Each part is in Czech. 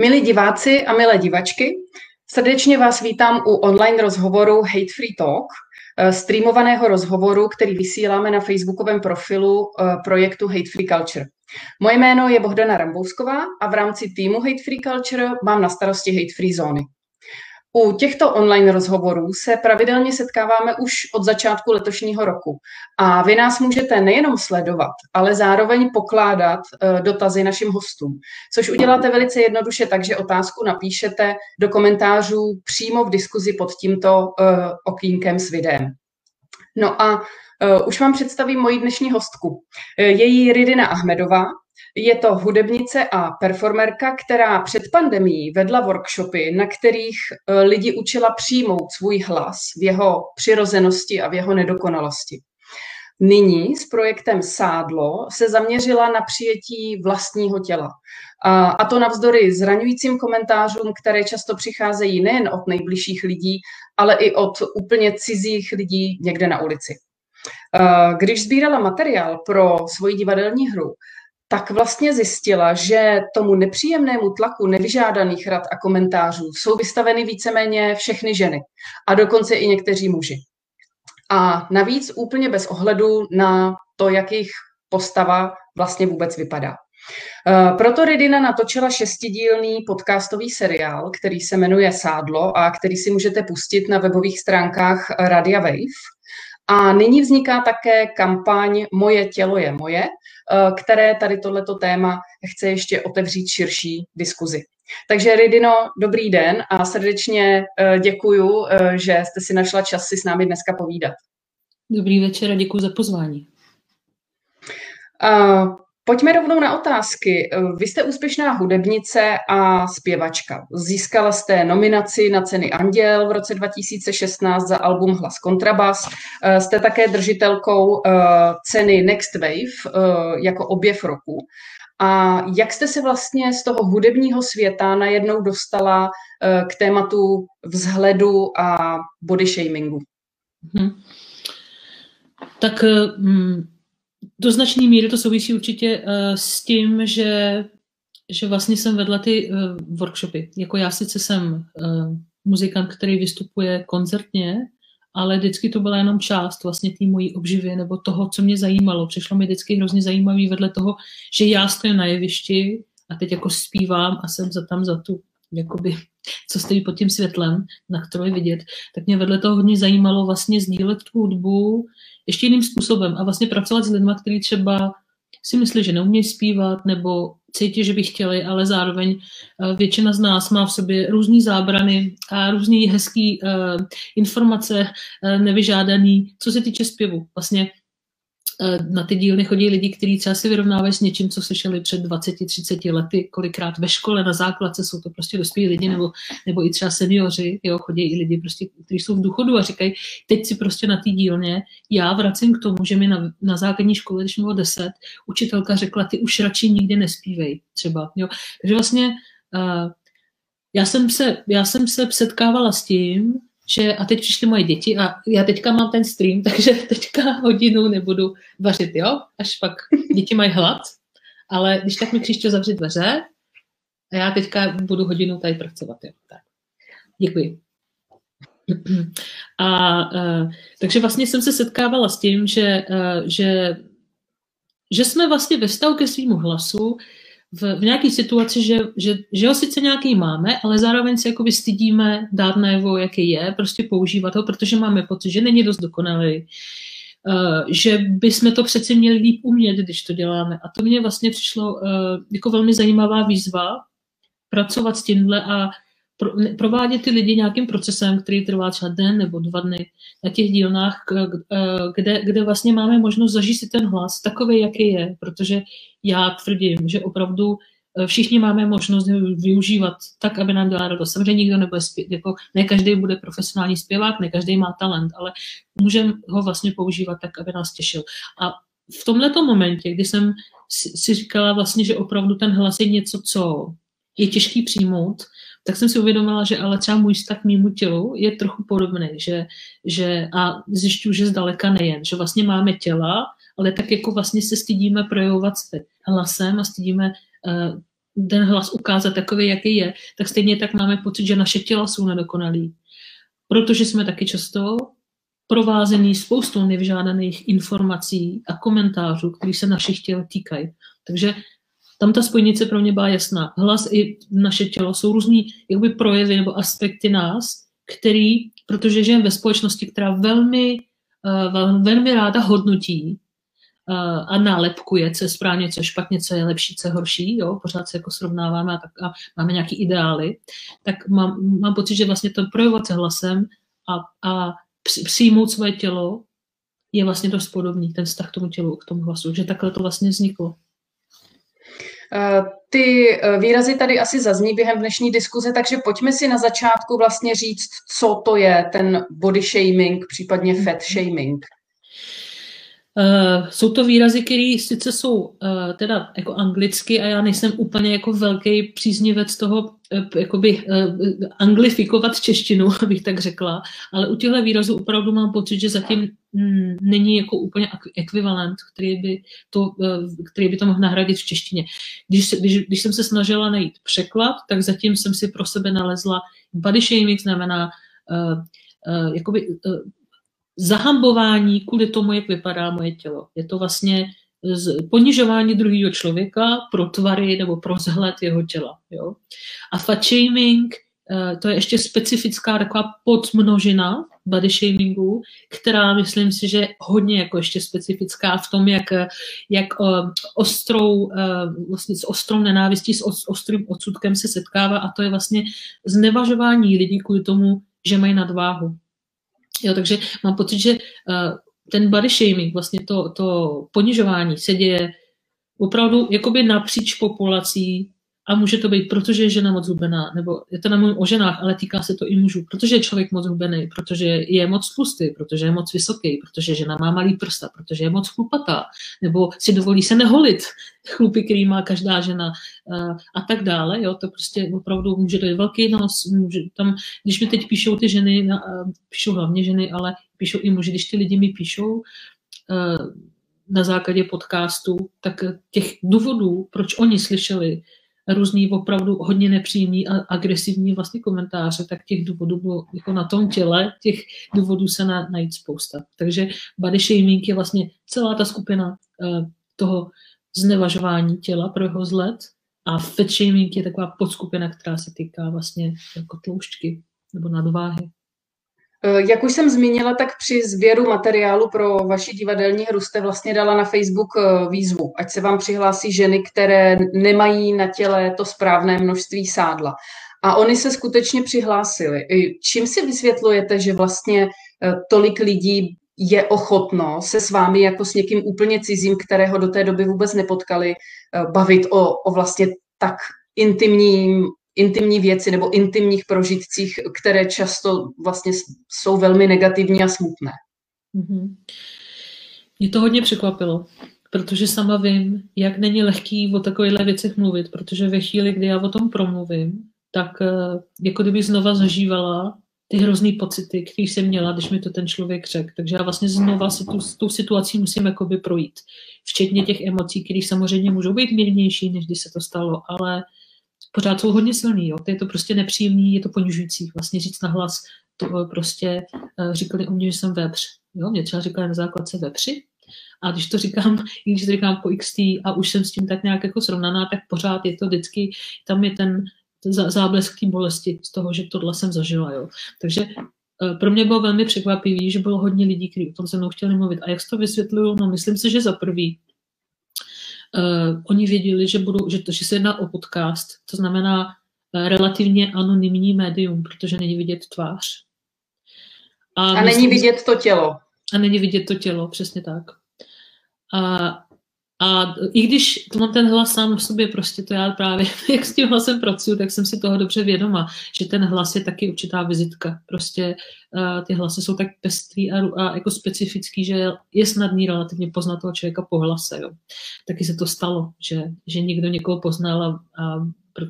Milí diváci a milé divačky, srdečně vás vítám u online rozhovoru Hate Free Talk, streamovaného rozhovoru, který vysíláme na facebookovém profilu projektu Hate Free Culture. Moje jméno je Bohdana Rambousková a v rámci týmu Hate Free Culture mám na starosti Hate Free zóny. U těchto online rozhovorů se pravidelně setkáváme už od začátku letošního roku a vy nás můžete nejenom sledovat, ale zároveň pokládat dotazy našim hostům, což uděláte velice jednoduše tak, že otázku napíšete do komentářů přímo v diskuzi pod tímto okýnkem s videem. No a už vám představím moji dnešní hostku. Je jí Ridina Ahmedová. Je to hudebnice a performerka, která před pandemií vedla workshopy, na kterých lidi učila přijmout svůj hlas v jeho přirozenosti a v jeho nedokonalosti. Nyní s projektem Sádlo se zaměřila na přijetí vlastního těla. A to navzdory zraňujícím komentářům, které často přicházejí nejen od nejbližších lidí, ale i od úplně cizích lidí někde na ulici. Když sbírala materiál pro svoji divadelní hru, tak vlastně zjistila, že tomu nepříjemnému tlaku nevyžádaných rad a komentářů jsou vystaveny víceméně všechny ženy a dokonce i někteří muži. A navíc úplně bez ohledu na to, jak jejich postava vlastně vůbec vypadá. Proto Ridina natočila šestidílný podcastový seriál, který se jmenuje Sádlo a který si můžete pustit na webových stránkách Radio Wave. A nyní vzniká také kampaň Moje tělo je moje, které tady tohleto téma chce ještě otevřít širší diskuzi. Takže Ridino, dobrý den a srdečně děkuju, že jste si našla čas si s námi dneska povídat. Dobrý večer a děkuji za pozvání. Pojďme rovnou na otázky. Vy jste úspěšná hudebnice a zpěvačka. Získala jste nominaci na ceny Anděl v roce 2016 za album Hlas kontrabas. Jste také držitelkou ceny Next Wave jako objev roku. A jak jste se vlastně z toho hudebního světa najednou dostala k tématu vzhledu a body shamingu? Tak... Do značné míry to souvisí určitě s tím, že vlastně jsem vedla ty workshopy. Jako já sice jsem muzikant, který vystupuje koncertně, ale vždycky to byla jenom část vlastně té mojí obživy nebo toho, co mě zajímalo. Přišlo mi vždycky hrozně zajímavý vedle toho, že já stojím na jevišti a teď jako zpívám a jsem za tu, jakoby, co stojí pod tím světlem, na kterou je vidět, tak mě vedle toho hodně zajímalo vlastně sdílet tu hudbu ještě jiným způsobem a vlastně pracovat s lidmi, kteří třeba si myslí, že neumějí zpívat nebo cítí, že by chtěli, ale zároveň většina z nás má v sobě různé zábrany a různé hezké informace nevyžádané, co se týče zpěvu. Vlastně na ty dílny chodí lidi, kteří třeba si vyrovnávají s něčím, co slyšeli před 20-30 lety, kolikrát ve škole, na základce, jsou to prostě dospělí lidi, nebo i třeba seniori, jo, chodí i lidi, prostě, kteří jsou v důchodu a říkají, teď si prostě na té dílně, já vracím k tomu, že mi na základní škole, když mi bylo 10, učitelka řekla, ty už radši nikdy nespívej, třeba, jo. Takže vlastně já jsem se setkávala s tím, že a teď přišly moje děti a já teďka mám ten stream, takže teďka hodinu nebudu vařit, jo? Až pak děti mají hlad, ale když tak mi Kříšťo zavřít dveře a já teďka budu hodinu tady pracovat, jo? Tak. Děkuji. Takže vlastně jsem se setkávala s tím, že jsme vlastně ve vztahu ke svýmu hlasu v nějaké situaci, že ho sice nějaký máme, ale zároveň se jako stydíme dát najevo, jaký je, prostě používat ho, protože máme pocit, že není dost dokonalý, že bychom to přeci měli líp umět, když to děláme. A to mně vlastně přišlo jako velmi zajímavá výzva pracovat s tímhle a provádět ty lidi nějakým procesem, který trvá třeba den nebo 2 dny na těch dílnách, kde vlastně máme možnost zažít si ten hlas takový, jaký je, protože já tvrdím, že opravdu všichni máme možnost využívat tak, aby nám dělala radost. Samozřejmě nikdo nebude jako ne každý bude profesionální zpěvák, ne každý má talent, ale můžeme ho vlastně používat tak, aby nás těšil. A v tomhletom momentě, kdy jsem si říkala vlastně, že opravdu ten hlas je něco, co je těžký přijmout, tak jsem si uvědomila, že ale třeba můj vztah k mému tělu je trochu podobný, a zjišťuju, že zdaleka nejen, že vlastně máme těla, ale tak jako vlastně se stydíme projevovat se hlasem a stydíme ten hlas ukázat takový, jaký je, tak stejně tak máme pocit, že naše těla jsou nedokonalý. Protože jsme taky často provázený spoustou nevyžádaných informací a komentářů, které se našich těl týkají. Takže tam ta spojnice pro mě byla jasná. Hlas i naše tělo jsou různý jakoby projevy nebo aspekty nás, který, protože žijeme ve společnosti, která velmi ráda hodnotí a nálepkuje, co je správně, co je špatně, co je lepší, co je horší, jo? Pořád se jako srovnáváme a máme nějaké ideály, tak mám pocit, že vlastně to projevovat se hlasem a přijmout svoje tělo je vlastně dost podobný, ten vztah k tomu tělu, k tomu hlasu, že takhle to vlastně vzniklo. Ty výrazy tady asi zazní během dnešní diskuze, takže pojďme si na začátku vlastně říct, co to je ten body shaming, případně fat shaming. Jsou to výrazy, které sice jsou teda jako anglicky a já nejsem úplně jako velký příznivec toho anglifikovat češtinu, bych tak řekla, ale u těchto výrazů opravdu mám pocit, že zatím není jako úplně ekvivalent, který by to mohl nahradit v češtině. Když jsem se snažila najít překlad, tak zatím jsem si pro sebe nalezla body shaming znamená zahambování kvůli tomu, jak vypadá moje tělo. Je to vlastně ponižování druhého člověka pro tvary nebo pro vzhled jeho těla. Jo? A fat shaming, to je ještě specifická taková podmnožina body shamingu, která myslím si, že je hodně jako ještě specifická v tom, jak s ostrou nenávistí, s ostrým odsudkem se setkává a to je vlastně znevažování lidí kvůli tomu, že mají nadváhu. Jo, takže mám pocit, že ten body shaming, vlastně to ponižování se děje opravdu jakoby napříč populací a může to být, protože je žena moc hubená, nebo je to na mém o ženách, ale týká se to i mužů, protože je člověk moc hubený, protože je moc tlustý, protože je moc vysoký, protože žena má malý prsta, protože je moc chlupatá, nebo si dovolí se neholit chlupy, který má každá žena a tak dále. Jo, to prostě opravdu může dojít velký nos, když mi teď píšou ty ženy, píšou hlavně ženy, ale píšou i muži, když ty lidi mi píšou, na základě podcastu, tak těch důvodů, proč oni slyšeli různý opravdu hodně nepříjemný a agresivní vlastně komentáře, tak těch důvodů bylo jako na tom těle, těch důvodů se najít spousta. Takže body shaming je vlastně celá ta skupina toho znevažování těla pro jeho vzhled a fat shaming je taková podskupina, která se týká vlastně jako tloušťky nebo nadváhy. Jak už jsem zmínila, tak při sběru materiálu pro vaši divadelní hru jste vlastně dala na Facebook výzvu, ať se vám přihlásí ženy, které nemají na těle to správné množství sádla. A oni se skutečně přihlásili. Čím si vysvětlujete, že vlastně tolik lidí je ochotno se s vámi jako s někým úplně cizím, kterého do té doby vůbec nepotkali, bavit o vlastně tak intimní věci nebo intimních prožitcích, které často vlastně jsou velmi negativní a smutné. Mm-hmm. Mě to hodně překvapilo, protože sama vím, jak není lehký o takovýchhle věcech mluvit, protože ve chvíli, kdy já o tom promluvím, tak jako kdyby znova zažívala ty hrozný pocity, který jsem měla, když mi to ten člověk řekl. Takže já vlastně znova si tu situací musím jakoby projít. Včetně těch emocí, které samozřejmě můžou být mírnější, než když se to stalo, ale pořád jsou hodně silný, jo. To je to prostě nepříjemný, je to ponižující. Vlastně říct nahlas, to prostě říkali o mně, že jsem vepř. Jo, mě třeba říkali na základce vepři. A když to říkám po XT a už jsem s tím tak nějak jako srovnaná, tak pořád je to vždycky, tam je ten záblesk té bolesti z toho, že tohle jsem zažila, jo. Takže pro mě bylo velmi překvapivý, že bylo hodně lidí, kteří o tom se mnou chtěli mluvit. A jak to vysvětluju? No, myslím si, že za prvý oni věděli, že se jedná o podcast, to znamená relativně anonymní médium, protože není vidět tvář. A není vidět to tělo. A není vidět to tělo, přesně tak. A i když to mám ten hlas sám v sobě, prostě to já právě, jak s tím hlasem pracuju, tak jsem si toho dobře vědoma, že ten hlas je taky určitá vizitka. Prostě ty hlasy jsou tak pestrý a jako specifický, že je snadný relativně poznat toho člověka po hlase. Jo. Taky se to stalo, že někdo někoho poznal a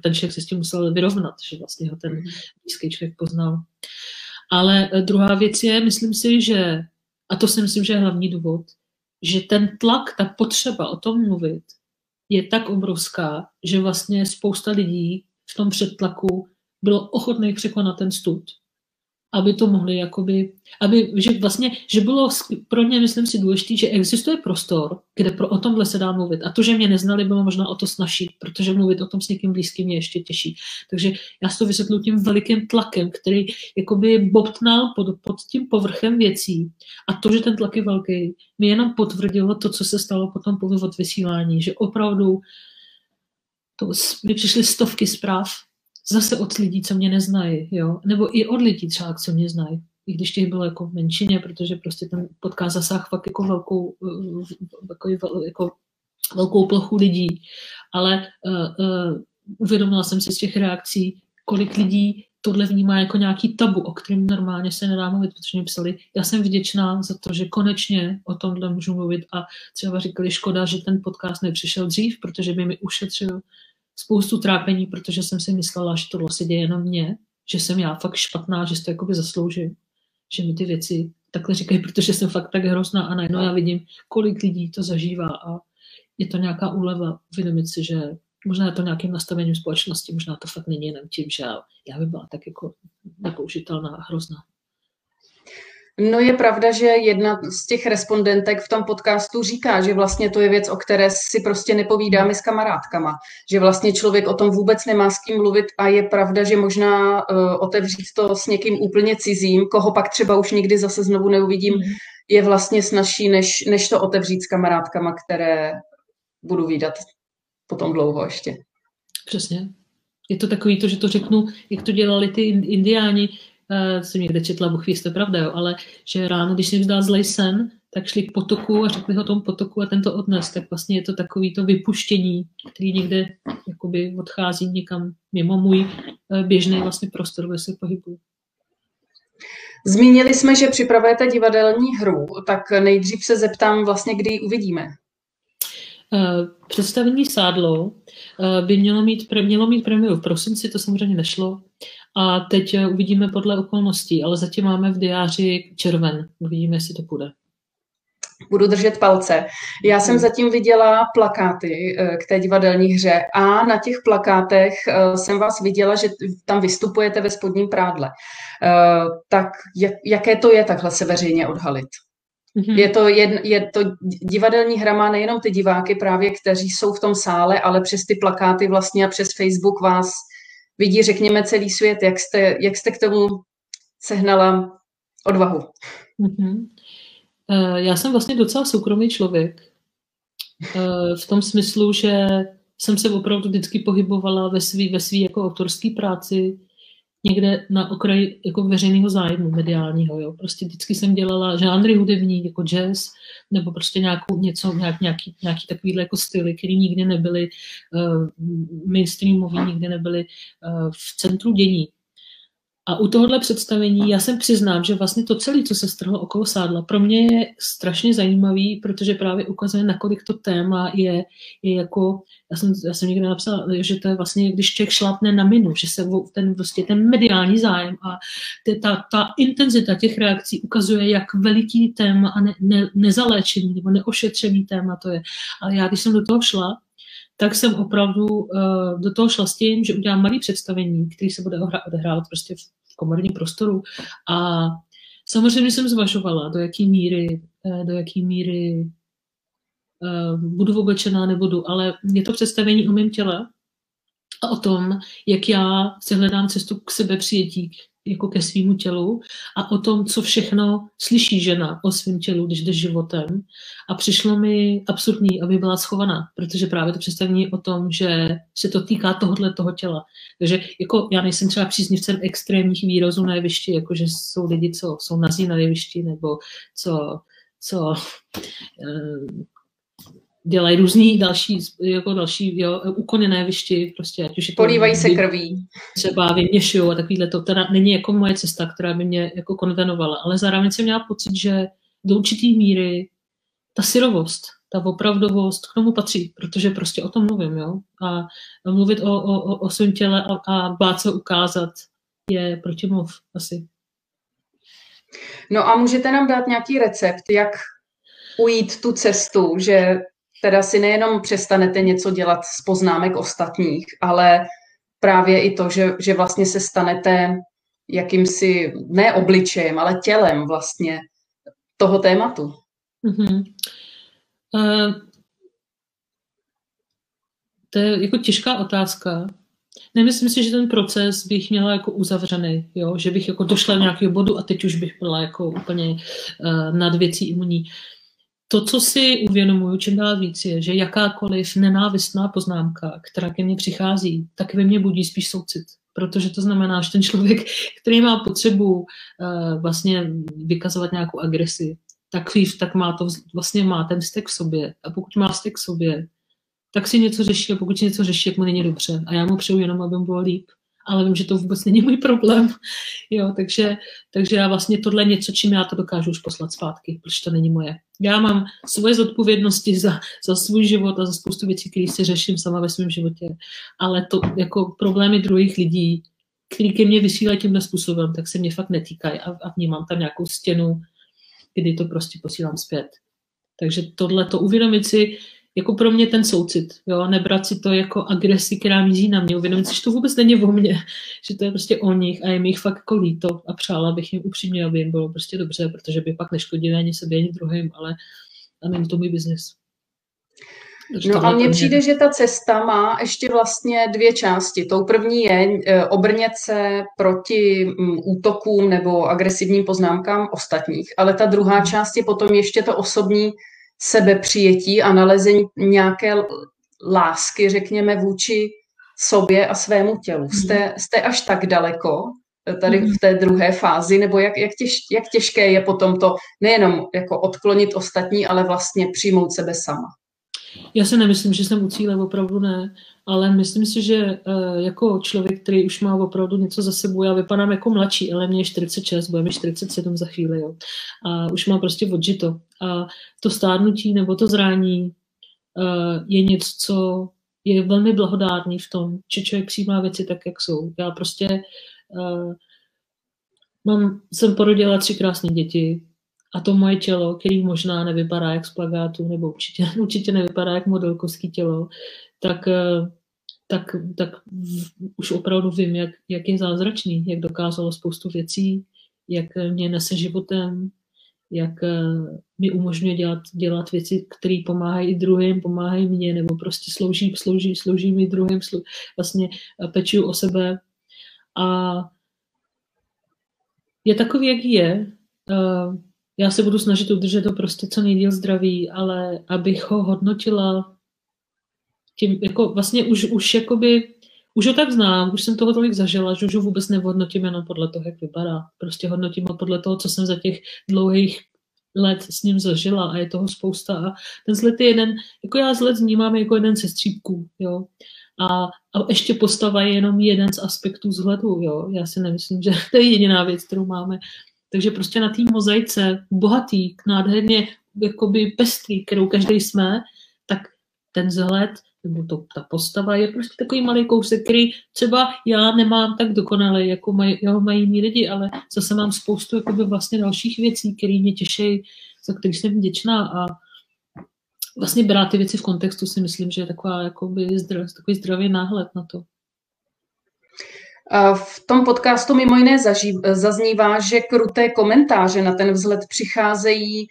ten člověk se s tím musel vyrovnat, že vlastně ho ten blízký člověk poznal. Ale druhá věc je, myslím si, že, a to si myslím, že je hlavní důvod, že ten tlak, ta potřeba o tom mluvit je tak obrovská, že vlastně spousta lidí v tom přetlaku bylo ochotných překonat ten stud, aby to mohli jakoby, že bylo pro ně, myslím si, důležité, že existuje prostor, kde o tomhle se dá mluvit. A to, že mě neznali, bylo možná o to snazší, protože mluvit o tom s někým blízkým mě ještě těžší. Takže já si to vysvětluji tím velikým tlakem, který jakoby bobtnal pod tím povrchem věcí. A to, že ten tlak je velký, mi jenom potvrdilo to, co se stalo potom po odvysílání, že opravdu mi přišly stovky zpráv, zase od lidí, co mě neznají, jo? Nebo i od lidí třeba, co mě znají, i když těch bylo jako v menšině, protože prostě ten podcast zasáhl fakt jako velkou plochu lidí. Ale uvědomila jsem si z těch reakcí, kolik lidí tohle vnímá jako nějaký tabu, o kterém normálně se nedá mluvit, protože mě psali, já jsem vděčná za to, že konečně o tomhle můžu mluvit, a třeba říkali, škoda, že ten podcast nepřišel dřív, protože by mi ušetřil spoustu trápení, protože jsem si myslela, že tohle se děje jenom mně, že jsem já fakt špatná, že si to jakoby zasloužím, že mi ty věci takhle říkají, protože jsem fakt tak hrozná, a najednou já vidím, kolik lidí to zažívá, a je to nějaká úleva uvědomit si, že možná je to nějakým nastavením společnosti, možná to fakt není jenom tím, že já by byla tak jako nepoužitelná a hrozná. No, je pravda, že jedna z těch respondentek v tom podcastu říká, že vlastně to je věc, o které si prostě nepovídáme s kamarádkama. Že vlastně člověk o tom vůbec nemá s kým mluvit, a je pravda, že možná otevřít to s někým úplně cizím, koho pak třeba už nikdy zase znovu neuvidím, je vlastně snazší, než to otevřít s kamarádkama, které budu vídat potom dlouho ještě. Přesně. Je to takový to, že to řeknu, jak to dělali ty indiáni, jsem někde četla, bohví, jestli to je pravda, jo, ale že ráno, když se jim vzdal zlej sen, tak šli k potoku a řekli ho tomu potoku a ten to odnes. Tak vlastně je to takový to vypuštění, který někde jakoby odchází někam mimo můj běžný vlastně prostor, kde se pohybuju. Zmínili jsme, že připravujete divadelní hru, tak nejdřív se zeptám vlastně, kdy ji uvidíme. Představení Sádlo by mělo mít premiéru v prosinci, to samozřejmě nešlo. A teď uvidíme podle okolností, ale zatím máme v diáři červen. Uvidíme, jestli to půjde. Budu držet palce. Já jsem zatím viděla plakáty k té divadelní hře a na těch plakátech jsem vás viděla, že tam vystupujete ve spodním prádle. Tak jaké to je takhle se veřejně odhalit? Je to divadelní hra má nejenom ty diváky právě, kteří jsou v tom sále, ale přes ty plakáty vlastně a přes Facebook vás vidí, řekněme, celý svět. Jak jste k tomu sehnala odvahu? Já jsem vlastně docela soukromý člověk. V tom smyslu, že jsem se opravdu vždycky pohybovala ve svý jako autorský práci někde na okraji jako veřejného zájmu mediálního. Jo. Prostě vždycky jsem dělala žánry hudební, jako jazz, nebo prostě nějaký takovýhle jako styly, které nikdy nebyly mainstreamový, nikdy nebyly v centru dění. A u tohohle představení já jsem přiznám, že vlastně to celé, co se strhlo okolo Sádla, pro mě je strašně zajímavý, protože právě ukazuje, nakolik to téma je jako, já jsem někde napsala, že to je vlastně, když člověk šlápne na minu, že se ten mediální zájem a ta intenzita těch reakcí ukazuje, jak veliký téma a nezaléčený nebo neošetřený téma to je. Ale já, když jsem do toho šla, tak jsem opravdu do toho šla s tím, že udělám malý představení, který se bude odehrávat prostě v komorním prostoru. A samozřejmě jsem zvažovala, do jaký míry budu oblečená, nebudu, ale je to představení o mém těle a o tom, jak já se hledám cestu k sebepřijetí, jako ke svýmu tělu, a o tom, co všechno slyší žena o svém tělu, když jde životem. A přišlo mi absurdní, aby byla schovaná, protože právě to představení o tom, že se to týká toho těla. Takže jako já nejsem třeba příznivcem extrémních výrazů na jevišti, jakože jsou lidi, co jsou nazí na jevišti, nebo dělají různý další úkony na jevišti, prostě, ať už je to, polívají se krví. Třeba vyměšují a takovýhle to. Teda není jako moje cesta, která by mě jako konvenovala, ale zároveň jsem měla pocit, že do určitý míry ta syrovost, ta opravdovost k tomu patří, protože prostě o tom mluvím, jo. A mluvit o svém těle a bát se ukázat je protimluv asi. No a můžete nám dát nějaký recept, jak ujít tu cestu, že teda si nejenom přestanete něco dělat z poznámek ostatních, ale právě i to, že vlastně se stanete jakýmsi, ne obličejem, ale tělem vlastně toho tématu. Mm-hmm. To je jako těžká otázka. Nemyslím si, že ten proces bych měla jako uzavřený, jo? Že bych jako došla do nějakého bodu a teď už bych byla jako úplně nad věcí imunní. To, co si uvědomuju čím dál víc, je, že jakákoliv nenávistná poznámka, která ke mně přichází, tak ve mně budí spíš soucit. Protože to znamená, že ten člověk, který má potřebu vlastně vykazovat nějakou agresi, tak má to vlastně má ten vztek v sobě. A pokud má vztek v sobě, tak si něco řeší a pokud si něco řeší, tak mu není dobře. A já mu přeju jenom, aby mu bylo líp. Ale vím, že to vůbec není můj problém. Jo, takže já vlastně tohle něco, čím já to dokážu už poslat zpátky, protože to není moje. Já mám svoje zodpovědnosti za svůj život a za spoustu věcí, které si řeším sama ve svém životě. Ale to jako problémy druhých lidí, který ke mně vysílají tímhle způsobem, tak se mě fakt netýkají a vnímám tam nějakou stěnu, kdy to prostě posílám zpět. Takže tohle to uvědomit si, jako pro mě ten soucit, jo, nebrat si to jako agresi, která míří na mě, uvědomit si, že to vůbec není o mně, že to je prostě o nich a je mi jich fakt jako líto a přála bych jim upřímně, aby jim bylo prostě dobře, protože by pak neškodili ani sobě, ani druhým, ale není to můj biznis. No a mně přijde, že ta cesta má ještě vlastně dvě části. Tou první je obrnět se proti útokům nebo agresivním poznámkám ostatních, ale ta druhá část je potom ještě to osobní sebepřijetí a nalezení nějaké lásky, řekněme, vůči sobě a svému tělu. Jste až tak daleko tady v té druhé fázi, nebo jak těžké je potom to nejenom jako odklonit ostatní, ale vlastně přijmout sebe sama? Já se nemyslím, že jsem u cíle, opravdu ne, ale myslím si, že jako člověk, který už má opravdu něco za sebou, já vypadám jako mladší, ale mě je 46, bude mi 47 za chvíli, jo. A už mám prostě odžito. A to stárnutí nebo to zrání je něco, co je velmi blahodárný v tom, že člověk přijímá věci tak, jak jsou. Já prostě jsem porodila 3 krásné děti, a to moje tělo, který možná nevypadá jak z plagátu, nebo určitě nevypadá jak modelkovský tělo, tak už opravdu vím, jak je zázračný, jak dokázalo spoustu věcí, jak mě nese životem, jak mi umožňuje dělat věci, které pomáhají i druhým, pomáhají mě, nebo prostě slouží mi druhým, vlastně pečuju o sebe. A je takový, jaký je. Já se budu snažit udržet to prostě co nejdýl zdraví, ale abych ho hodnotila tím, jako vlastně už ho tak znám, už jsem toho tolik zažila, že už ho vůbec nehodnotím jenom podle toho, jak vypadá. Prostě hodnotím ho podle toho, co jsem za těch dlouhých let s ním zažila a je toho spousta. A ten sled je jeden, jako já sled vnímám jako jeden ze střípků, jo. A ještě postava je jenom jeden z aspektů vzhledu, jo. Já si nemyslím, že to je jediná věc, kterou máme. Takže prostě na té mozaice bohatý, nádherně jakoby pestrý, kterou každý jsme, tak ten vzhled, nebo ta postava je prostě takový malý kousek, který třeba já nemám tak dokonalý, jako mají jiní lidi, ale zase mám spoustu jakoby vlastně dalších věcí, které mě těší, za které jsem vděčná a vlastně brát ty věci v kontextu si myslím, že je takový zdravý náhled na to. V tom podcastu mimo jiné zaznívá, že kruté komentáře na ten vzhled přicházejí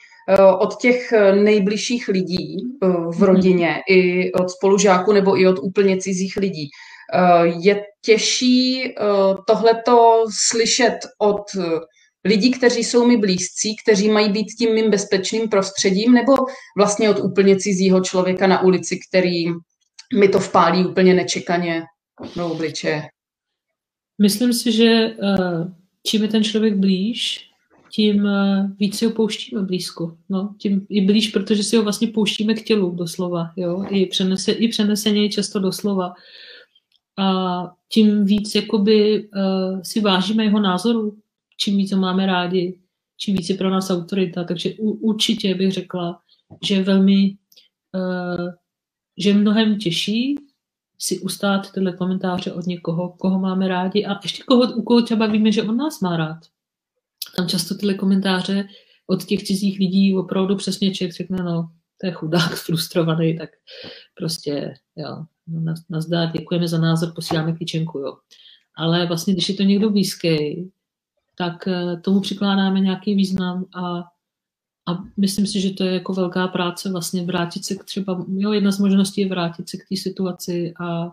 od těch nejbližších lidí v rodině, i od spolužáků nebo i od úplně cizích lidí. Je těžší tohleto slyšet od lidí, kteří jsou mi blízcí, kteří mají být tím mým bezpečným prostředím, nebo vlastně od úplně cizího člověka na ulici, který mi to vpálí úplně nečekaně do obličeje? Myslím si, že čím je ten člověk blíž, tím víc si ho pouštíme blízko. No, tím i blíž, protože si ho vlastně pouštíme k tělu doslova. Jo? I přeneseně často doslova. A tím víc jakoby, si vážíme jeho názoru, čím víc ho máme rádi, čím víc je pro nás autorita. Takže určitě bych řekla, že je mnohem těžší si ustát tyhle komentáře od někoho, koho máme rádi a ještě u koho třeba víme, že on nás má rád. Tam často tyhle komentáře od těch cizích lidí opravdu přesně člověk řekne, no, to je chudák, frustrovaný, tak prostě, jo, no, nazdar, děkujeme za názor, posíláme klíčenku, jo. Ale vlastně, když je to někdo blízký, tak tomu přikládáme nějaký význam a myslím si, že to je jako velká práce vlastně vrátit se k třeba, jo, jedna z možností je vrátit se k té situaci a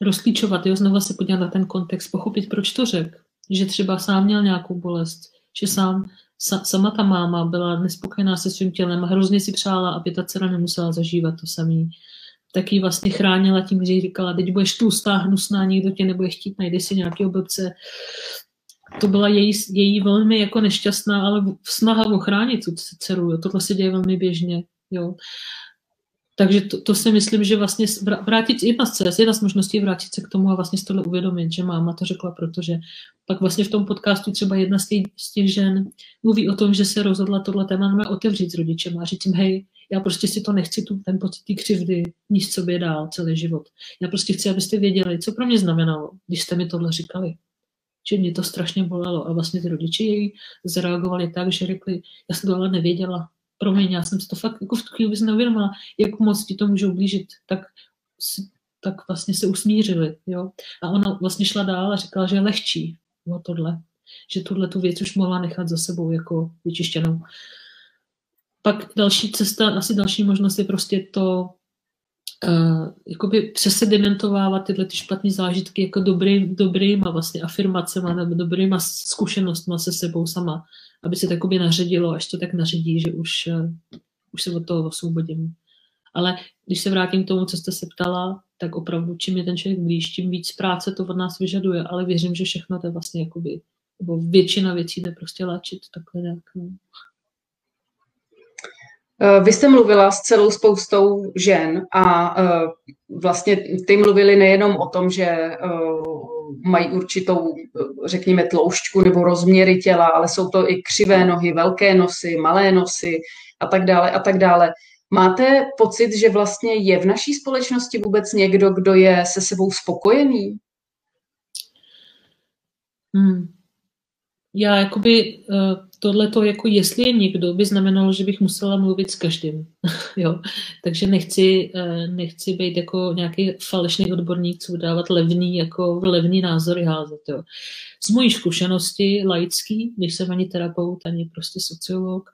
rozklíčovat, jo, znovu se podívat na ten kontext, pochopit, proč to řekl, že třeba sám měl nějakou bolest, že sama ta máma byla nespokojená se svým tělem a hrozně si přála, aby ta dcera nemusela zažívat to samý. Tak ji vlastně chránila tím, že jí říkala, teď budeš tlustá, hnusná, nikdo tě nebude chtít, najde si nějaký oblbce. To byla její velmi jako nešťastná, ale snaha ochránit tu dceru. Jo. Tohle se děje velmi běžně. Jo. Takže to si myslím, že vlastně vrátit, jedna z možností je vrátit se k tomu a vlastně z tohle uvědomit, že máma to řekla, protože pak vlastně v tom podcastu třeba jedna z těch žen mluví o tom, že se rozhodla tohle téma otevřít s rodičem a říct jim, hej, já prostě si to nechci, ten pocit té křivdy níst sobě dál celý život. Já prostě chci, abyste věděli, co pro mě znamenalo, když jste mi tohle říkali. Že mě to strašně bolelo a vlastně ty rodiče jej zareagovali tak, že řekli, já jsem to ale nevěděla. Promiň, já jsem si to fakt jako v tu chvíli neuvědomila, jak moc ti to může ublížit, tak vlastně se usmířili. Jo? A ona vlastně šla dál a říkala, že je lehčí o tohle, že tuhle tu věc už mohla nechat za sebou jako vyčištěnou. Pak další cesta, asi další možnost je prostě to jakoby přesedimentovávat tyhle ty špatné zážitky jako dobrýma vlastně afirmacema nebo dobrýma zkušenostma se sebou sama, aby se to jakoby naředilo, až to tak naředí, že už se od toho osvobodím. Ale když se vrátím k tomu, co jste se ptala, tak opravdu čím je ten člověk blíž, tím víc práce to od nás vyžaduje, ale věřím, že všechno to je vlastně jakoby, nebo většina věcí jde prostě léčit takhle nějak. Vy jste mluvila s celou spoustou žen a vlastně ty mluvili nejenom o tom, že mají určitou, řekněme, tloušťku nebo rozměry těla, ale jsou to i křivé nohy, velké nosy, malé nosy a tak dále a tak dále. Máte pocit, že vlastně je v naší společnosti vůbec někdo, kdo je se sebou spokojený? Já jakoby tohleto, jako jestli je někdo, by znamenalo, že bych musela mluvit s každým. Jo? Takže nechci být jako nějaký falešný odborník, co dávat levný názory házet. Jo? Z mojí zkušenosti laický, nejsem ani terapeut, ani prostě sociolog,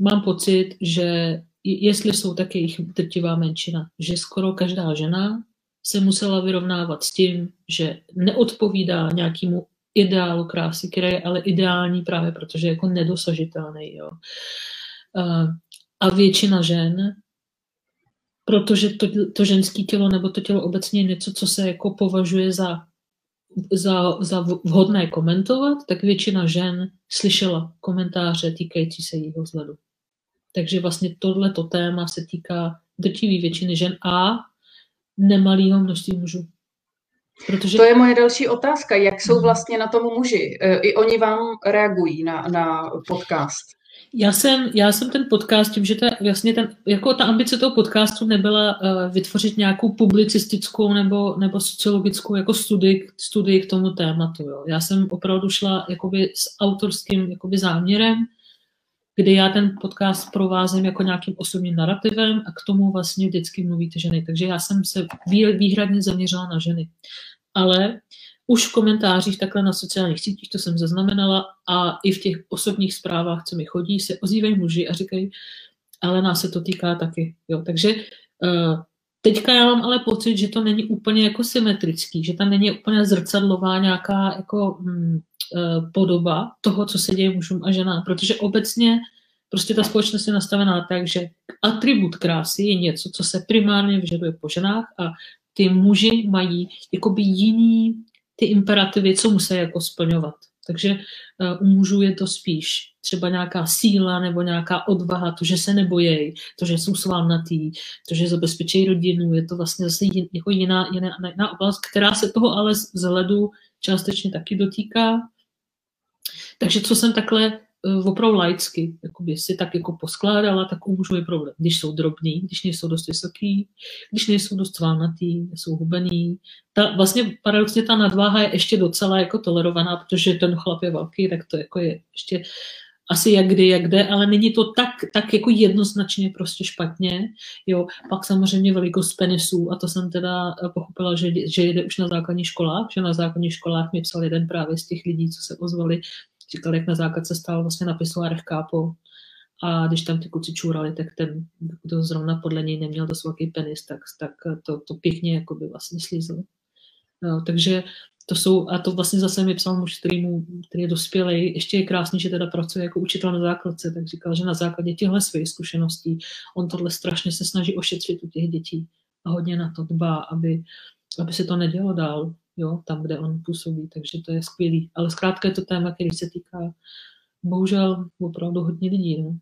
mám pocit, že jestli jsou taky jich drtivá menšina, že skoro každá žena se musela vyrovnávat s tím, že neodpovídá nějakému ideálu krásy, který je ale ideální právě protože je jako nedosažitelný. Jo. A většina žen, protože to ženské tělo nebo to tělo obecně je něco, co se jako považuje za vhodné komentovat, tak většina žen slyšela komentáře týkající se jejího vzhledu. Takže vlastně tohleto téma se týká drtivé většiny žen a nemalého množství mužů. Protože... To je moje další otázka, jak jsou vlastně na tom muži. I oni vám reagují na podcast. Já jsem ten podcast, tím, že to je vlastně jako ta ambice toho podcastu nebyla vytvořit nějakou publicistickou nebo sociologickou jako studii k tomu tématu. Jo. Já jsem opravdu šla jakoby s autorským jakoby záměrem, kdy já ten podcast provázím jako nějakým osobním narrativem a k tomu vlastně vždycky mluví ty ženy. Takže já jsem se výhradně zaměřila na ženy. Ale už v komentářích takhle na sociálních sítích, to jsem zaznamenala, a i v těch osobních zprávách, co mi chodí, se ozývají muži a říkají, ale nás se to týká taky. Jo, takže teďka já mám ale pocit, že to není úplně jako symetrický, že tam není úplně zrcadlová nějaká jako... podoba toho, co se děje mužům a ženám, protože obecně prostě ta společnost je nastavená tak, že atribut krásy je něco, co se primárně vyžaduje po ženách a ty muži mají jakoby jiný ty imperativy, co musí jako splňovat. Takže u mužů je to spíš třeba nějaká síla nebo nějaká odvaha, to, že se nebojí, to, že jsou sválnatý, to, že zabezpečí rodinu, je to vlastně zase jako jiná oblast, která se toho ale z vzhledu částečně taky dotýká. Takže co jsem takhle opravdu laicky si tak jako poskládala, tak u mužů je problém. Když jsou drobný, když nejsou dost vysoký, když nejsou dost sválnatý, jsou hubený. Vlastně paradoxně ta nadváha je ještě docela jako tolerovaná, protože ten chlap je velký, tak to jako je ještě... asi jak kdy, jak jde, ale není to tak jako jednoznačně prostě špatně, jo. Pak samozřejmě velikost penisů, a to jsem teda pochopila, že jde už na základních školách, že na základních školách mi psal jeden právě z těch lidí, co se ozvali, říkal, jak na základce stál vlastně na pisoárech kápou. A když tam ty kluci čůrali, tak ten, kdo zrovna podle něj neměl dost velký penis, tak to pěkně jako by vlastně slízlo. No, takže to jsou, a to vlastně zase mi psal muž, který je dospělej, ještě je krásný, že teda pracuje jako učitel na základce, tak říkal, že na základě těchto svých zkušeností on tohle strašně se snaží ošetřit u těch dětí a hodně na to dbá, aby se to nedělo dál, jo, tam, kde on působí, takže to je skvělý. Ale zkrátka je to téma, který se týká bohužel opravdu hodně lidí, no.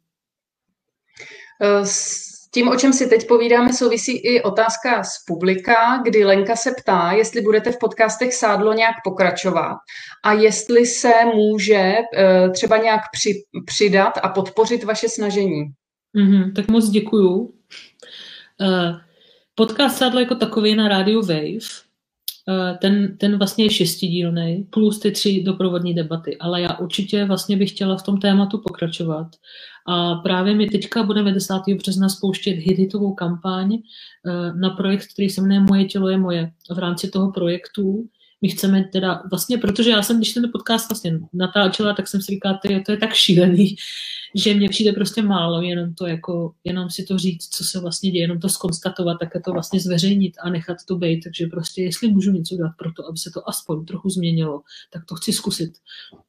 S tím, o čem si teď povídáme, souvisí i otázka z publika, kdy Lenka se ptá, jestli budete v podcastech Sádlo nějak pokračovat a jestli se může třeba nějak přidat a podpořit vaše snažení. Tak moc děkuju. Podcast Sádlo jako takový na Radio Wave, ten vlastně je 6dílnej, plus ty 3 doprovodní debaty, ale já určitě vlastně bych chtěla v tom tématu pokračovat. A právě my teďka budeme 10. března spouštět hitovou kampaň na projekt, který se jmenuje Moje tělo je moje. A v rámci toho projektu my chceme teda vlastně, protože já jsem, když ten podcast vlastně natáčela, tak jsem si říkala, to je tak šílený, že mně přijde prostě málo, jenom si to říct, co se vlastně děje, jenom to zkonstatovat, také to vlastně zveřejnit a nechat to být. Takže prostě, jestli můžu něco dělat pro to, aby se to aspoň trochu změnilo, tak to chci zkusit.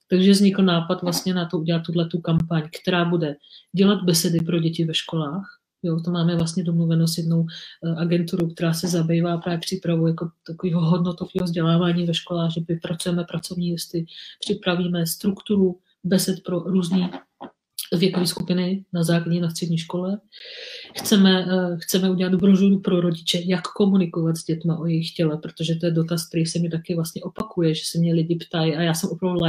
Takže vznikl nápad vlastně na to udělat tuhletu kampaň, která bude dělat besedy pro děti ve školách. Jo, to máme vlastně domluveno s jednou agenturou, která se zabývá právě přípravou jako takového hodnotového vzdělávání ve školách, že vypracujeme pracovní listy, připravíme strukturu besed pro různý věkové skupiny na základní, na střední škole. Chceme udělat brožuru pro rodiče, jak komunikovat s dětma o jejich těle, protože to je dotaz, který se mi taky vlastně opakuje, že se mě lidi ptají a já jsem opravdu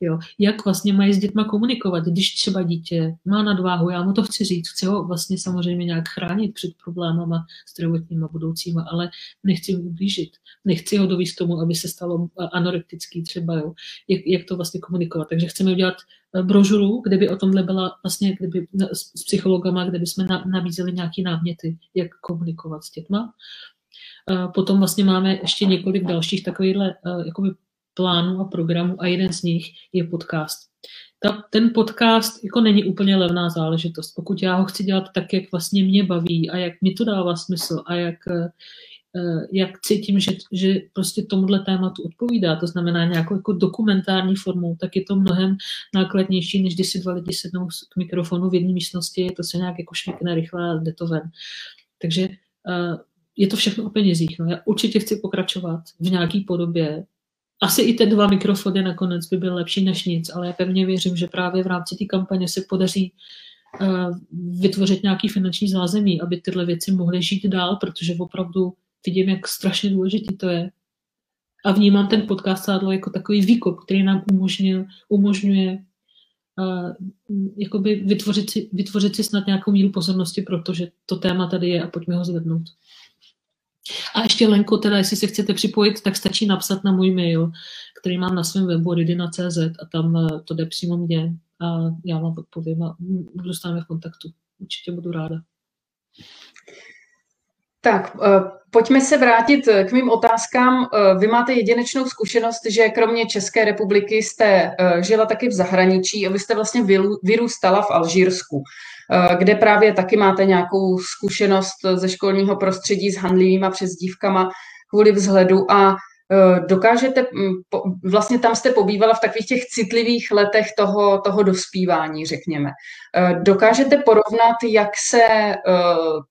jo, jak vlastně mají s dětma komunikovat, když třeba dítě má nadváhu, já mu to chci říct, chci ho vlastně samozřejmě nějak chránit před problémama zdravotníma budoucíma, ale nechci ho ublížit, nechci ho dovést tomu, aby se stalo anorektický třeba, jo, jak to vlastně komunikovat. Takže chceme udělat brožuru, kde by o tomhle byla vlastně kdyby, s psychologama, kde by jsme nabízeli nějaké náměty, jak komunikovat s dětma. Potom vlastně máme ještě několik dalších takovýchhle plánů a programů a jeden z nich je podcast. Ten podcast jako není úplně levná záležitost. Pokud já ho chci dělat tak, jak vlastně mě baví a jak mi to dává smysl a jak cítím, že prostě tomuhle tématu odpovídá, to znamená nějakou jako dokumentární formou, tak je to mnohem nákladnější, než když si 2 lidi sednou k mikrofonu v jedné místnosti, to se nějak jako šmikne rychle a jde to ven. Takže je to všechno o penězích. No. Já určitě chci pokračovat v nějaký podobě. Asi i ty 2 mikrofony nakonec by byly lepší než nic, ale já pevně věřím, že právě v rámci té kampaně se podaří vytvořit nějaký finanční zázemí, aby tyhle věci mohly žít dál, protože opravdu vidím, jak strašně důležitý to je. A vnímám ten podcast Sádlo jako takový výkop, který nám umožňuje jakoby vytvořit si snad nějakou míru pozornosti, protože to téma tady je a pojďme ho zvednout. A ještě Lenko, teda jestli se chcete připojit, tak stačí napsat na můj mail, který mám na svém webu ridina.cz a tam to jde přímo mě a já vám odpovím a zůstaneme v kontaktu. Určitě budu ráda. Tak, pojďme se vrátit k mým otázkám. Vy máte jedinečnou zkušenost, že kromě České republiky jste žila taky v zahraničí a vy jste vlastně vyrůstala v Alžírsku, kde právě taky máte nějakou zkušenost ze školního prostředí s handlivýma přezdívkama kvůli vzhledu a dokážete, vlastně tam jste pobývala v takových těch citlivých letech toho dospívání, řekněme. Dokážete porovnat, jak se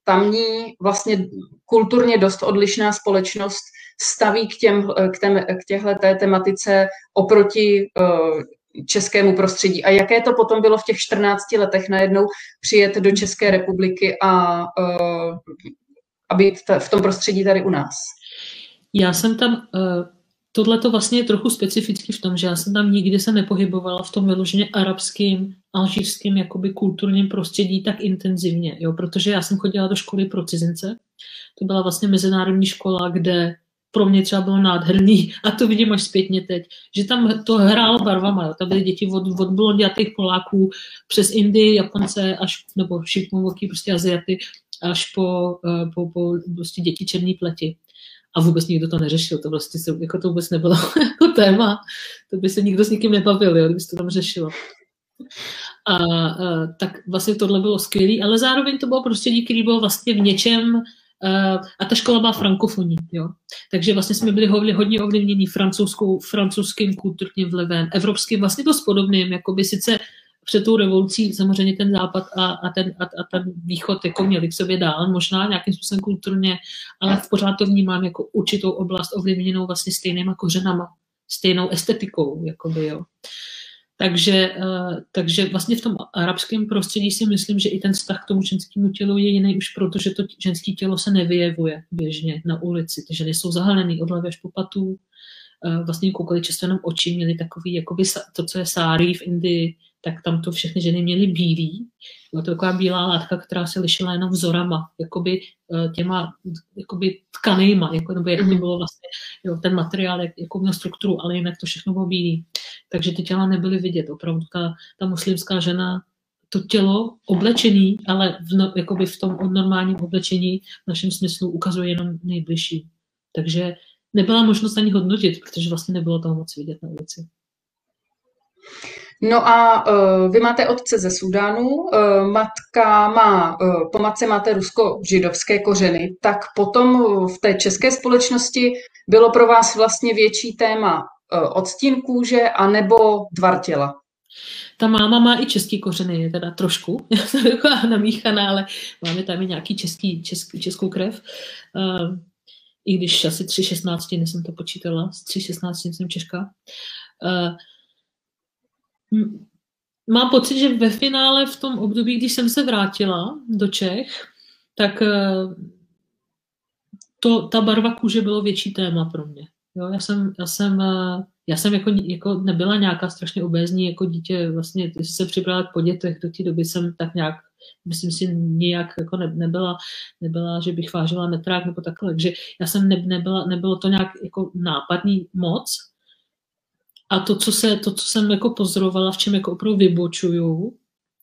tamní vlastně kulturně dost odlišná společnost staví k těhleté tematice oproti českému prostředí a jaké to potom bylo v těch 14 letech najednou přijet do České republiky a být v tom prostředí tady u nás? Já jsem tam, tohle to vlastně je trochu specifický v tom, že já jsem tam nikdy se nepohybovala v tom vyloženě arabským, alžírským jakoby kulturním prostředí tak intenzivně, jo, protože já jsem chodila do školy pro cizince, to byla vlastně mezinárodní škola, kde pro mě třeba bylo nádherný, a to vidím až zpětně teď, že tam to hrálo barvama, jo. Tam byly děti od blondětých Poláků přes Indii, Japonce, až, nebo šipovoký, prostě Aziaty, až po prostě děti černý pleti. A vůbec nikdo to neřešil, to vlastně se, jako to vůbec nebylo jako téma, to by se nikdo s nikým nebavil, jo, kdyby se to tam řešilo. A tak vlastně tohle bylo skvělý, ale zároveň to bylo prostě díky, kdy bylo vlastně v něčem, a ta škola byla frankofonní, jo. Takže vlastně jsme byli hodně ovlivnění francouzským kulturním vlivem, evropským, vlastně dost podobným, jakoby sice před tou revolucí samozřejmě ten západ a ten východ jako měli k sobě dál, možná nějakým způsobem kulturně, ale pořád to vnímám jako určitou oblast ovlivněnou vlastně stejnýma kořenama, stejnou estetikou, jakoby, jo. Takže vlastně v tom arabském prostředí si myslím, že i ten vztah k tomu ženskému tělu je jiný už proto, že to ženské tělo se nevyjevuje běžně na ulici. Ty ženy jsou zahalený od hlavy až po patu, vlastně koukali často jenom oči, měli takový, jakoby to, co je sárí v Indii, tak tam to všechny ženy měly bílý. Byla to taková bílá látka, která se lišila jenom vzorama, jakoby těma jakoby tkanýma, jako, nebo jak to bylo vlastně, jo, ten materiál, jakou měl strukturu, ale jinak to všechno bylo bílý. Takže ty těla nebyly vidět. Opravdu ta muslimská žena, to tělo oblečení, ale jakoby v tom normálním oblečení v našem smyslu ukazuje jenom nejbližší. Takže nebyla možnost ani hodnotit, protože vlastně nebylo toho moc vidět na ulici. No a vy máte otce ze Súdánu, matka má, po matce máte rusko-židovské kořeny, tak potom v té české společnosti bylo pro vás vlastně větší téma odstín kůže anebo tvar těla. Ta máma má i český kořeny, teda trošku, já jsem taková namíchaná, ale máme tam i nějaký českou krev. I když asi 3/16 jsem to počítala, z 3/16 jsem Češka. Mám pocit, že ve finále v tom období, když jsem se vrátila do Čech, tak ta barva kůže bylo větší téma pro mě. Jo, já jsem jako nebyla nějaká strašně obézní jako dítě, vlastně když se připravila po dětech, do té doby jsem tak nějak, myslím si, nijak jako nebyla, že bych vážila metrák nebo takhle, takže já jsem nebylo to nějak jako nápadný moc. A to, co jsem jako pozorovala, v čem jako opravdu vybočuju,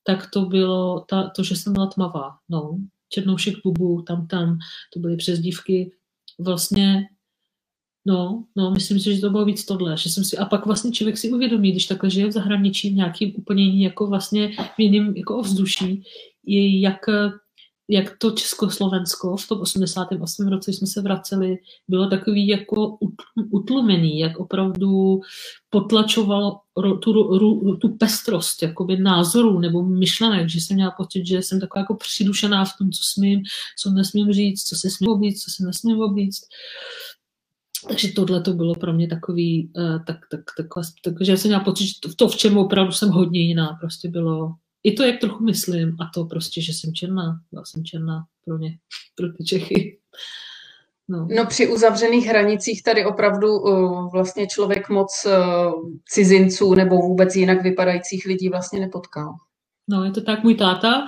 tak to bylo to, že jsem byla tmavá, no, černoušek bubu, tam, to byly přezdívky, vlastně, no, myslím si, že to bylo víc tohle, že jsem si, a pak vlastně člověk si uvědomí, když takhle žije v zahraničí, v nějakým úplně jako vlastně v jiném jako ovzduší, je jak to Československo v tom 88. roce, když jsme se vraceli, bylo takový jako utlumený, jak opravdu potlačoval tu pestrost jakoby názorů nebo myšlenek, že jsem měla pocit, že jsem taková jako přidušená v tom, co smím, co nesmím říct, co se smím oblíct, co se nesmím oblíct. Takže tohle to bylo pro mě takový, takže já jsem měla pocit, že to, v čem opravdu jsem hodně jiná, prostě bylo. I to, jak trochu myslím, a to prostě, že jsem černá. Já jsem černá pro ty Čechy. No, při uzavřených hranicích tady opravdu vlastně člověk moc cizinců nebo vůbec jinak vypadajících lidí vlastně nepotkal. No, je to tak. Můj táta,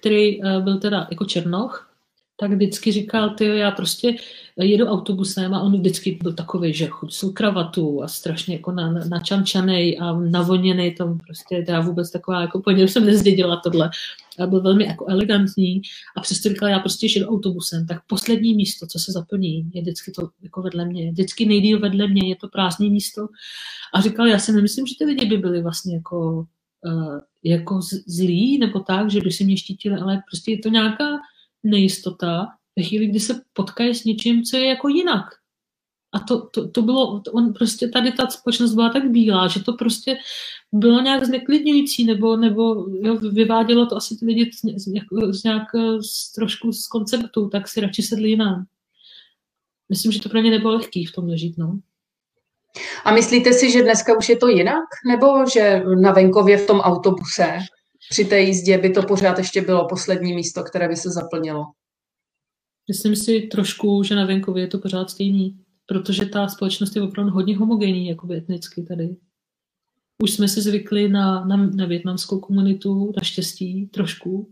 který byl teda jako Černoch, tak vždycky říkal, já prostě jedu autobusem, a on vždycky byl takový, že chodil kravatu a strašně jako načančanej a navoněnej, tam prostě já vůbec taková, jako po něm jsem nezdědila tohle. A byl velmi jako elegantní a přesto říkal, já prostě jedu autobusem, tak poslední místo, co se zaplní, je vždycky to jako vedle mě, vždycky nejdýl vedle mě, je to prázdné místo. A říkal, já si nemyslím, že ty lidi by byli vlastně jako zlí nebo tak, že by si mě štítili, ale prostě je to nějaká nejistota ve chvíli, kdy se potkají s něčím, co je jako jinak. A to bylo, on prostě tady ta společnost byla tak bílá, že to prostě bylo nějak zneklidňující, nebo jo, vyvádělo to asi ty lidi z trošku z konceptu, tak si radši sedli jinam. Myslím, že to pro ně nebylo lehký v tom žít, no. A myslíte si, že dneska už je to jinak? Nebo že na venkově v tom autobuse při té jízdě by to pořád ještě bylo poslední místo, které by se zaplnilo? Myslím si trošku, že na venkově je to pořád stejný, protože ta společnost je opravdu hodně homogenní, jakoby etnicky tady. Už jsme si zvykli na vietnamskou komunitu, naštěstí trošku.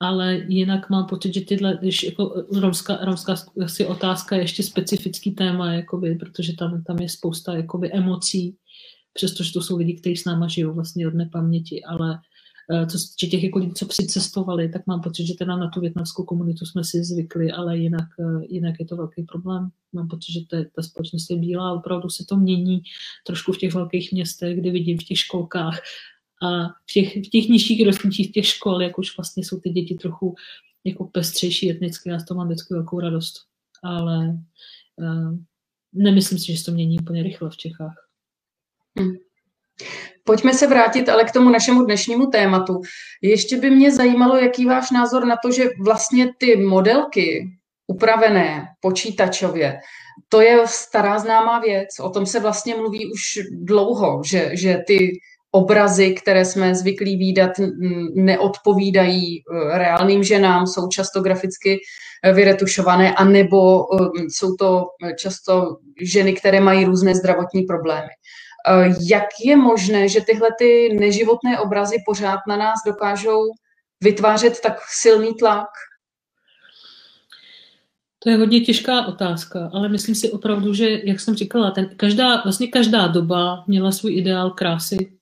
ale jinak mám pocit, že tyhle, když jako romská asi otázka je ještě specifický téma, jakoby, protože tam je spousta jakoby emocí, přestože to jsou lidi, kteří s náma žijou vlastně od nepaměti, ale co se týče těch jako lidí, co přicestovali, tak mám pocit, že teda na tu vietnamskou komunitu jsme si zvykli, ale jinak je to velký problém. Mám pocit, že ta společnost je bílá, opravdu se to mění trošku v těch velkých městech, kdy vidím v těch školkách a v těch nižších ročnících těch škol, jak už vlastně jsou ty děti trochu jako pestřejší etnicky, já z toho mám vždycky velkou radost. Ale nemyslím si, že se to mění úplně rychle v Čechách. Pojďme se vrátit ale k tomu našemu dnešnímu tématu. Ještě by mě zajímalo, jaký váš názor na to, že vlastně ty modelky upravené počítačově, to je stará známá věc, o tom se vlastně mluví už dlouho, že ty obrazy, které jsme zvyklí vídat, neodpovídají reálným ženám, jsou často graficky vyretušované, anebo jsou to často ženy, které mají různé zdravotní problémy. Jak je možné, že tyhle ty neživotné obrazy pořád na nás dokážou vytvářet tak silný tlak? To je hodně těžká otázka, ale myslím si opravdu, že, jak jsem říkala, každá doba měla svůj ideál krásy.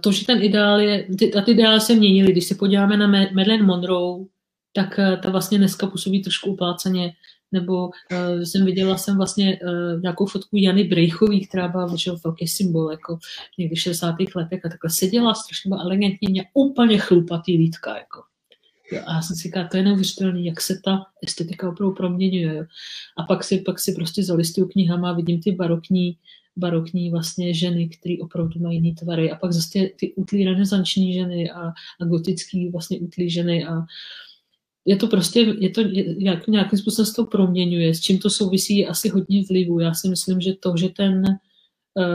To, že ten ideál je, a ty ideály se měnily. Když se podíváme na Marilyn Monroe, tak ta vlastně dneska působí trošku upláceně. Nebo viděla jsem vlastně nějakou fotku Jany Brejchové, která byla velký symbol, jako někdy v 60. letech a takhle seděla strašně elegantně, úplně chlupatý lítka, jako. Jo, a já jsem si říkala, to je neuvěřitelný, jak se ta estetika opravdu proměňuje. Jo. A pak si prostě zalistuju knihama, vidím ty barokní vlastně ženy, které opravdu mají jiný tvary. A pak zase ty útlý renesanční ženy a gotický vlastně útlý ženy a je to prostě, nějakým způsobem se to proměňuje, s čím to souvisí asi hodně vlivu. Já si myslím, že to, že ten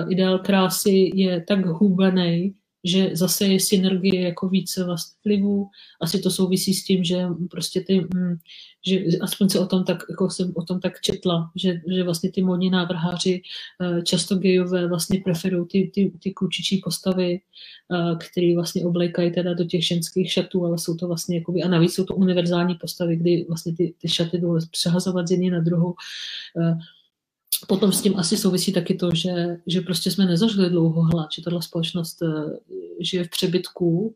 ideál krásy je tak hubený, že zase je synergie jako více vlastně vlivu. Asi to souvisí s tím, že prostě že aspoň se o tom tak, jako jsem o tom tak četla, že vlastně ty modní návrháři často gejové vlastně preferují ty klučičí postavy, které vlastně oblékají teda do těch ženských šatů, ale jsou to vlastně jakoby, a navíc jsou to univerzální postavy, kdy vlastně ty šaty jdou přehazovat z jedné na druhou. Potom s tím asi souvisí taky to, že prostě jsme nezažili dlouho hlad, že tato společnost žije v přebytku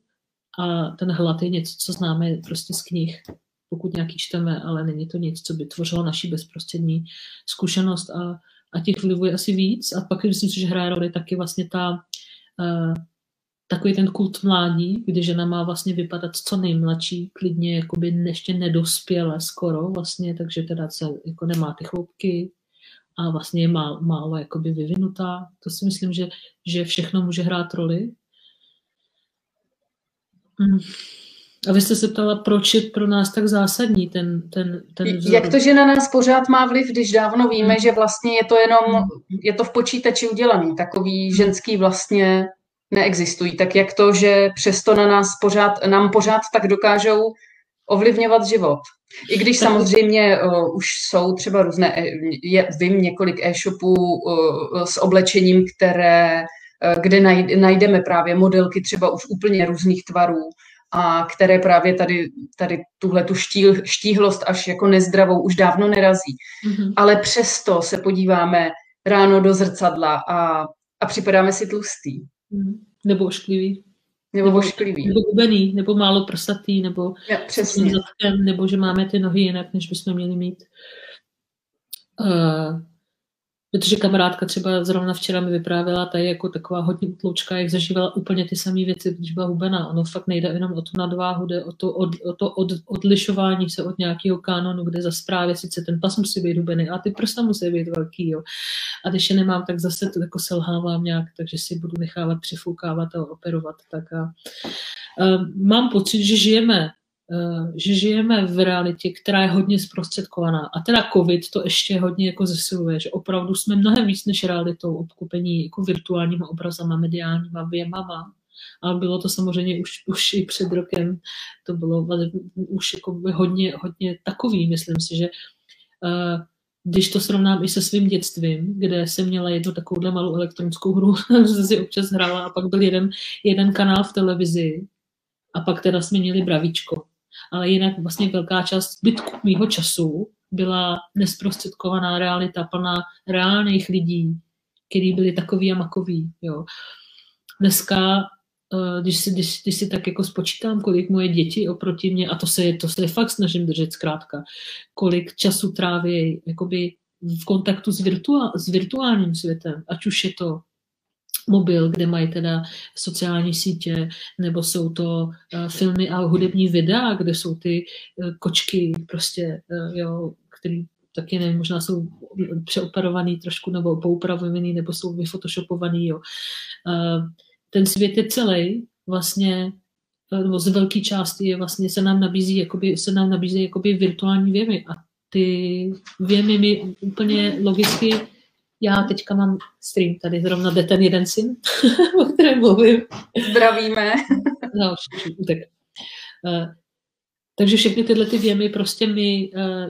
a ten hlad je něco, co známe prostě z knih, pokud nějaký čteme, ale není to nic, co by tvořilo naši bezprostřední zkušenost a těch vlivů je asi víc. A pak myslím si, že hraje roli taky vlastně takový ten kult mládí, kdy žena má vlastně vypadat co nejmladší, klidně jakoby ještě nedospěle skoro vlastně, takže teda se jako nemá ty chloupky, a vlastně je málo jakoby vyvinutá. To si myslím, že všechno může hrát roli. A vy jste se ptala, proč je pro nás tak zásadní ten vzor. Jak to, že na nás pořád má vliv, když dávno víme, že vlastně je to jenom, je to v počítači udělaný, takový ženský vlastně neexistují. Tak jak to, že přesto na nás pořád tak dokážou ovlivňovat život. I když samozřejmě už jsou třeba různé, vím několik e-shopů s oblečením, kde najdeme právě modelky třeba už úplně různých tvarů a které právě tady tuhletu štíhlost až jako nezdravou už dávno nerazí. Mm-hmm. Ale přesto se podíváme ráno do zrcadla a připadáme si tlustý. Nebo ošklivý. Nebo ošklivý. Nebo hubený, nebo málo prsatý, nebo ja, přesně. Zadkem, nebo že máme ty nohy jinak, než bychom měli mít. Protože kamarádka třeba zrovna včera mi vyprávěla, ta je jako taková hodně utloučka, jak zažívala úplně ty samé věci, když byla hubená. Ono fakt nejde jenom o tu nadváhu, jde o to odlišování se od nějakého kanonu, kde zase právě sice ten pas musí být hubený, a ty prsta musí být velký. Jo. A když je nemám, tak zase to jako selhávám nějak, takže si budu nechávat přifoukávat a operovat. Tak a mám pocit, že žijeme v realitě, která je hodně zprostředkovaná. A teda covid to ještě hodně jako zesiluje, že opravdu jsme mnohem víc než realitou obkupení jako virtuálníma obrazama, mediálníma věmama. A bylo to samozřejmě už i před rokem, to bylo už jako hodně takový, myslím si, že když to srovnám i se svým dětstvím, kde jsem měla jednu takovouhle malou elektronickou hru, že si občas hrála a pak byl jeden kanál v televizi, a pak teda jsme měli bravíčko. Ale jinak vlastně velká část zbytku mýho času byla nesprostředkovaná realita, plná reálných lidí, kteří byli takový a makový. Jo. Dneska, když si tak jako spočítám, kolik moje děti oproti mě, a to se fakt snažím držet zkrátka, kolik času tráví jakoby v kontaktu s virtuálním světem, ať už je to mobil, kde mají teda sociální sítě, nebo jsou to filmy a hudební videa, kde jsou ty kočky prostě, jo, který taky nevím, možná jsou přeoperovaný trošku, nebo poupravovaný, nebo jsou vyfotoshopovaný, jo. Ten svět je celý vlastně, nebo z velké části je vlastně, se nám nabízí jakoby virtuální věmy a ty věmy mi úplně logicky. Já teďka mám stream, tady zrovna jde ten jeden syn, o kterém mluvím. Zdravíme. No, tak. Takže všechny tyhle ty věmy prostě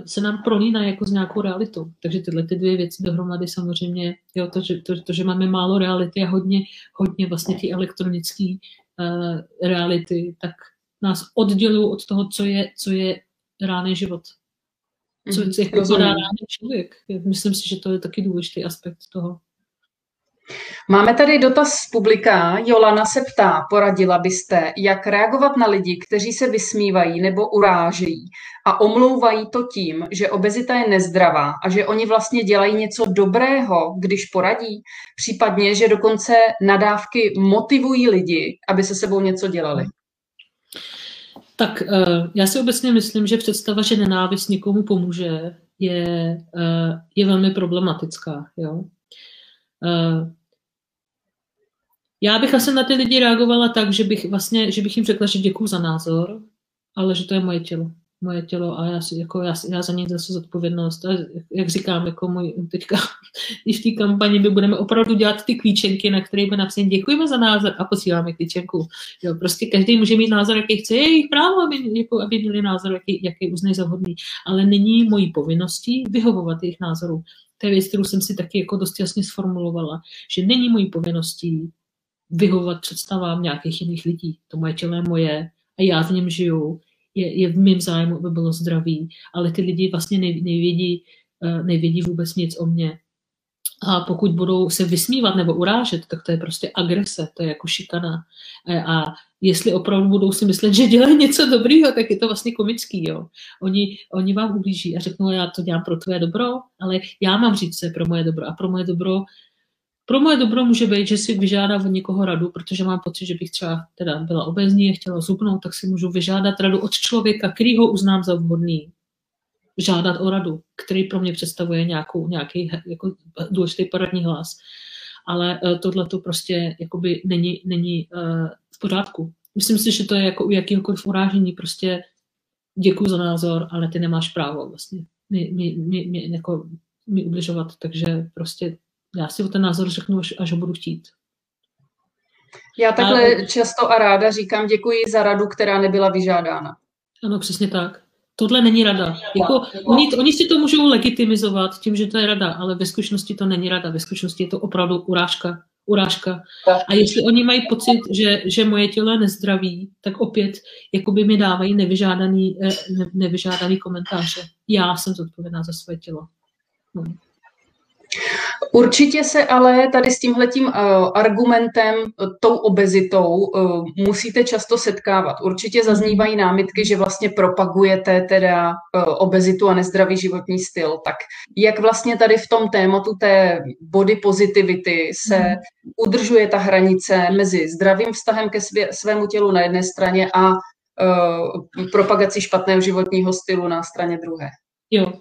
se nám prolíná jako s nějakou realitou. Takže tyhle ty dvě věci dohromady samozřejmě, jo, to, že máme málo reality a hodně vlastně ty elektronické reality, tak nás oddělují od toho, co je reálný život. Co je člověk. Myslím si, že to je taky důležitý aspekt toho. Máme tady dotaz z publika. Jolana se ptá, poradila byste, jak reagovat na lidi, kteří se vysmívají nebo urážejí a omlouvají to tím, že obezita je nezdravá a že oni vlastně dělají něco dobrého, když poradí, případně, že dokonce nadávky motivují lidi, aby se sebou něco dělali. Tak já si obecně myslím, že představa, že nenávist nikomu pomůže, je velmi problematická. Jo? Já bych asi na ty lidi reagovala tak, že bych jim řekla, že děkuju za názor, ale že to je moje tělo a já za něj zase zodpovědnost. A jak říkám, jako teďka i v té kampani my budeme opravdu dělat ty klíčenky, na které by napsali děkujeme za názor a posíláme klíčenku. Jo, prostě každý může mít názor, jaký chce, je jejich právo, aby měli názor, jaký uznej za vhodný. Ale není mojí povinností vyhovovat jejich názorů. To je věc, kterou jsem si taky jako dost jasně sformulovala, že není mojí povinností vyhovovat představám nějakých jiných lidí. To moje tělo je moje a já v něm žiju. Je v mém zájmu, aby bylo zdraví, ale ty lidi vlastně nevědí vůbec nic o mně. A pokud budou se vysmívat nebo urážet, tak to je prostě agrese, to je jako šikana. A jestli opravdu budou si myslet, že dělají něco dobrýho, tak je to vlastně komický. Jo. Oni vám ublíží a řeknou, já to dělám pro tvoje dobro, ale já mám říct se pro moje dobro. A pro moje dobro může být, že si vyžádám od někoho radu, protože mám pocit, že bych třeba teda byla obézní a chtěla zhubnout, tak si můžu vyžádat radu od člověka, který ho uznám za vhodný. Žádat o radu, který pro mě představuje nějaký jako důležitý poradní hlas. Ale tohle to prostě jakoby není v pořádku. Myslím si, že to je jako u jakéhokoliv urážení, prostě děkuju za názor, ale ty nemáš právo vlastně mi ubližovat, takže prostě já si o ten názor řeknu, až ho budu chtít. Já takhle často a ráda říkám děkuji za radu, která nebyla vyžádána. Ano, přesně tak. Tohle není rada. Jako, oni si to můžou legitimizovat tím, že to je rada, ale ve skutečnosti to není rada. Ve skutečnosti je to opravdu urážka. A jestli oni mají pocit, že moje tělo je nezdraví, tak opět jakoby mi dávají nevyžádaný komentáře. Já jsem zodpovědná za svoje tělo. No. Určitě se ale tady s tímhletím argumentem, tou obezitou, musíte často setkávat. Určitě zaznívají námitky, že vlastně propagujete teda obezitu a nezdravý životní styl. Tak jak vlastně tady v tom tématu té body positivity se udržuje ta hranice mezi zdravým vztahem ke svému tělu na jedné straně a propagací špatného životního stylu na straně druhé? Jo.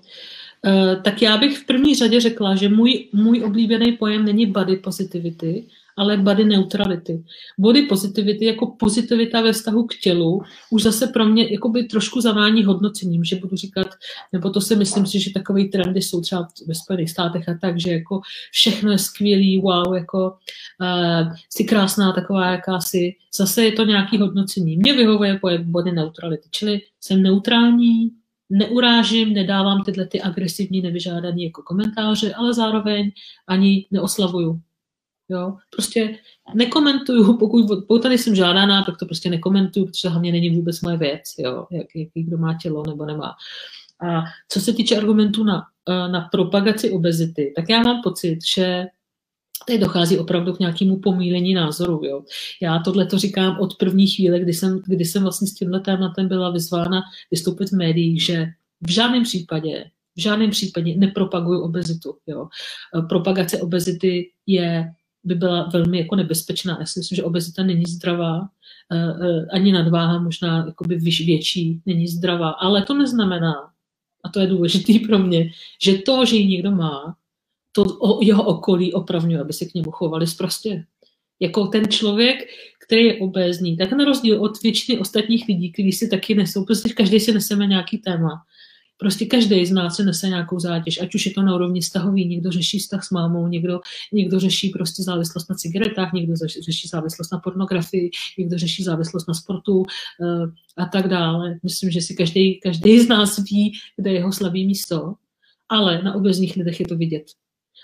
Tak já bych v první řadě řekla, že můj oblíbený pojem není body positivity, ale body neutrality. Body positivity jako pozitivita ve vztahu k tělu už zase pro mě jakoby trošku zavání hodnocením, že budu říkat, nebo to si myslím si, že takové trendy jsou třeba ve Spojených státech a tak, že jako všechno je skvělý, wow, jako jsi krásná taková jakási. Zase je to nějaký hodnocení. Mně vyhovuje pojem body neutrality, čili jsem neutrální, neurážím, nedávám tyhle ty agresivní, nevyžádané jako komentáře, ale zároveň ani neoslavuju. Jo? Prostě nekomentuju, pokud poutany jsem žádaná, tak to prostě nekomentuju, protože hlavně není vůbec moje věc, jo? Jaký kdo má tělo nebo nemá. A co se týče argumentů na propagaci obezity, tak já mám pocit, že tady dochází opravdu k nějakému pomýlení názoru. Jo. Já tohle to říkám od první chvíle, kdy jsem vlastně s tímhle tématem byla vyzvána vystoupit v médiích, že v žádném případě nepropaguju obezitu. Jo. Propagace obezity by byla velmi jako nebezpečná. Já si myslím, že obezita není zdravá, ani nadváha možná větší není zdravá, ale to neznamená, a to je důležitý pro mě, že to, že ji někdo má, to jeho okolí opravňuje, aby se k němu chovali sprostě. Jako ten člověk, který je obézní, tak na rozdíl od většiny ostatních lidí, kteří si taky nesou, prostě každý si neseme nějaký téma. Prostě každý z nás si nese nějakou zátěž, ať už je to na úrovni vztahový, někdo řeší vztah s mámou, někdo řeší prostě závislost na cigaretách, někdo řeší závislost na pornografii, někdo řeší závislost na sportu a tak dále. Myslím, že si každý z nás ví, kde je jeho slabý místo, ale na obézních lidech je to vidět.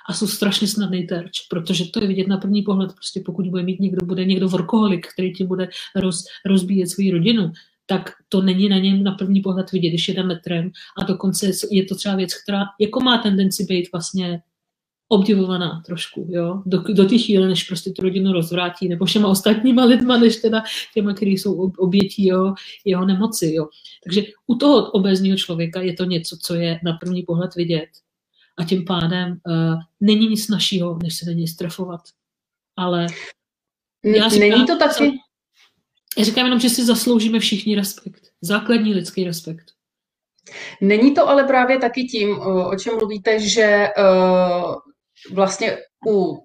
A jsou strašně snadný terč, protože to je vidět na první pohled. Prostě pokud bude někdo workoholik, který ti bude rozbíjet svou rodinu, tak to není na něm na první pohled vidět, když jede metrem. A dokonce je to třeba věc, která jako má tendenci být vlastně obdivovaná trošku, jo? Do té chvíle, než prostě tu rodinu rozvrátí, nebo všema ostatníma lidma, než teda těma, kteří jsou obětí jeho nemoci. Jo? Takže u toho obézního člověka je to něco, co je na první pohled vidět. A tím pádem není nic našího, než se na něj strefovat. Ale já říkám, není to taky... Já říkám jenom, že si zasloužíme všichni respekt. Základní lidský respekt. Není to ale právě taky tím, o čem mluvíte, že vlastně u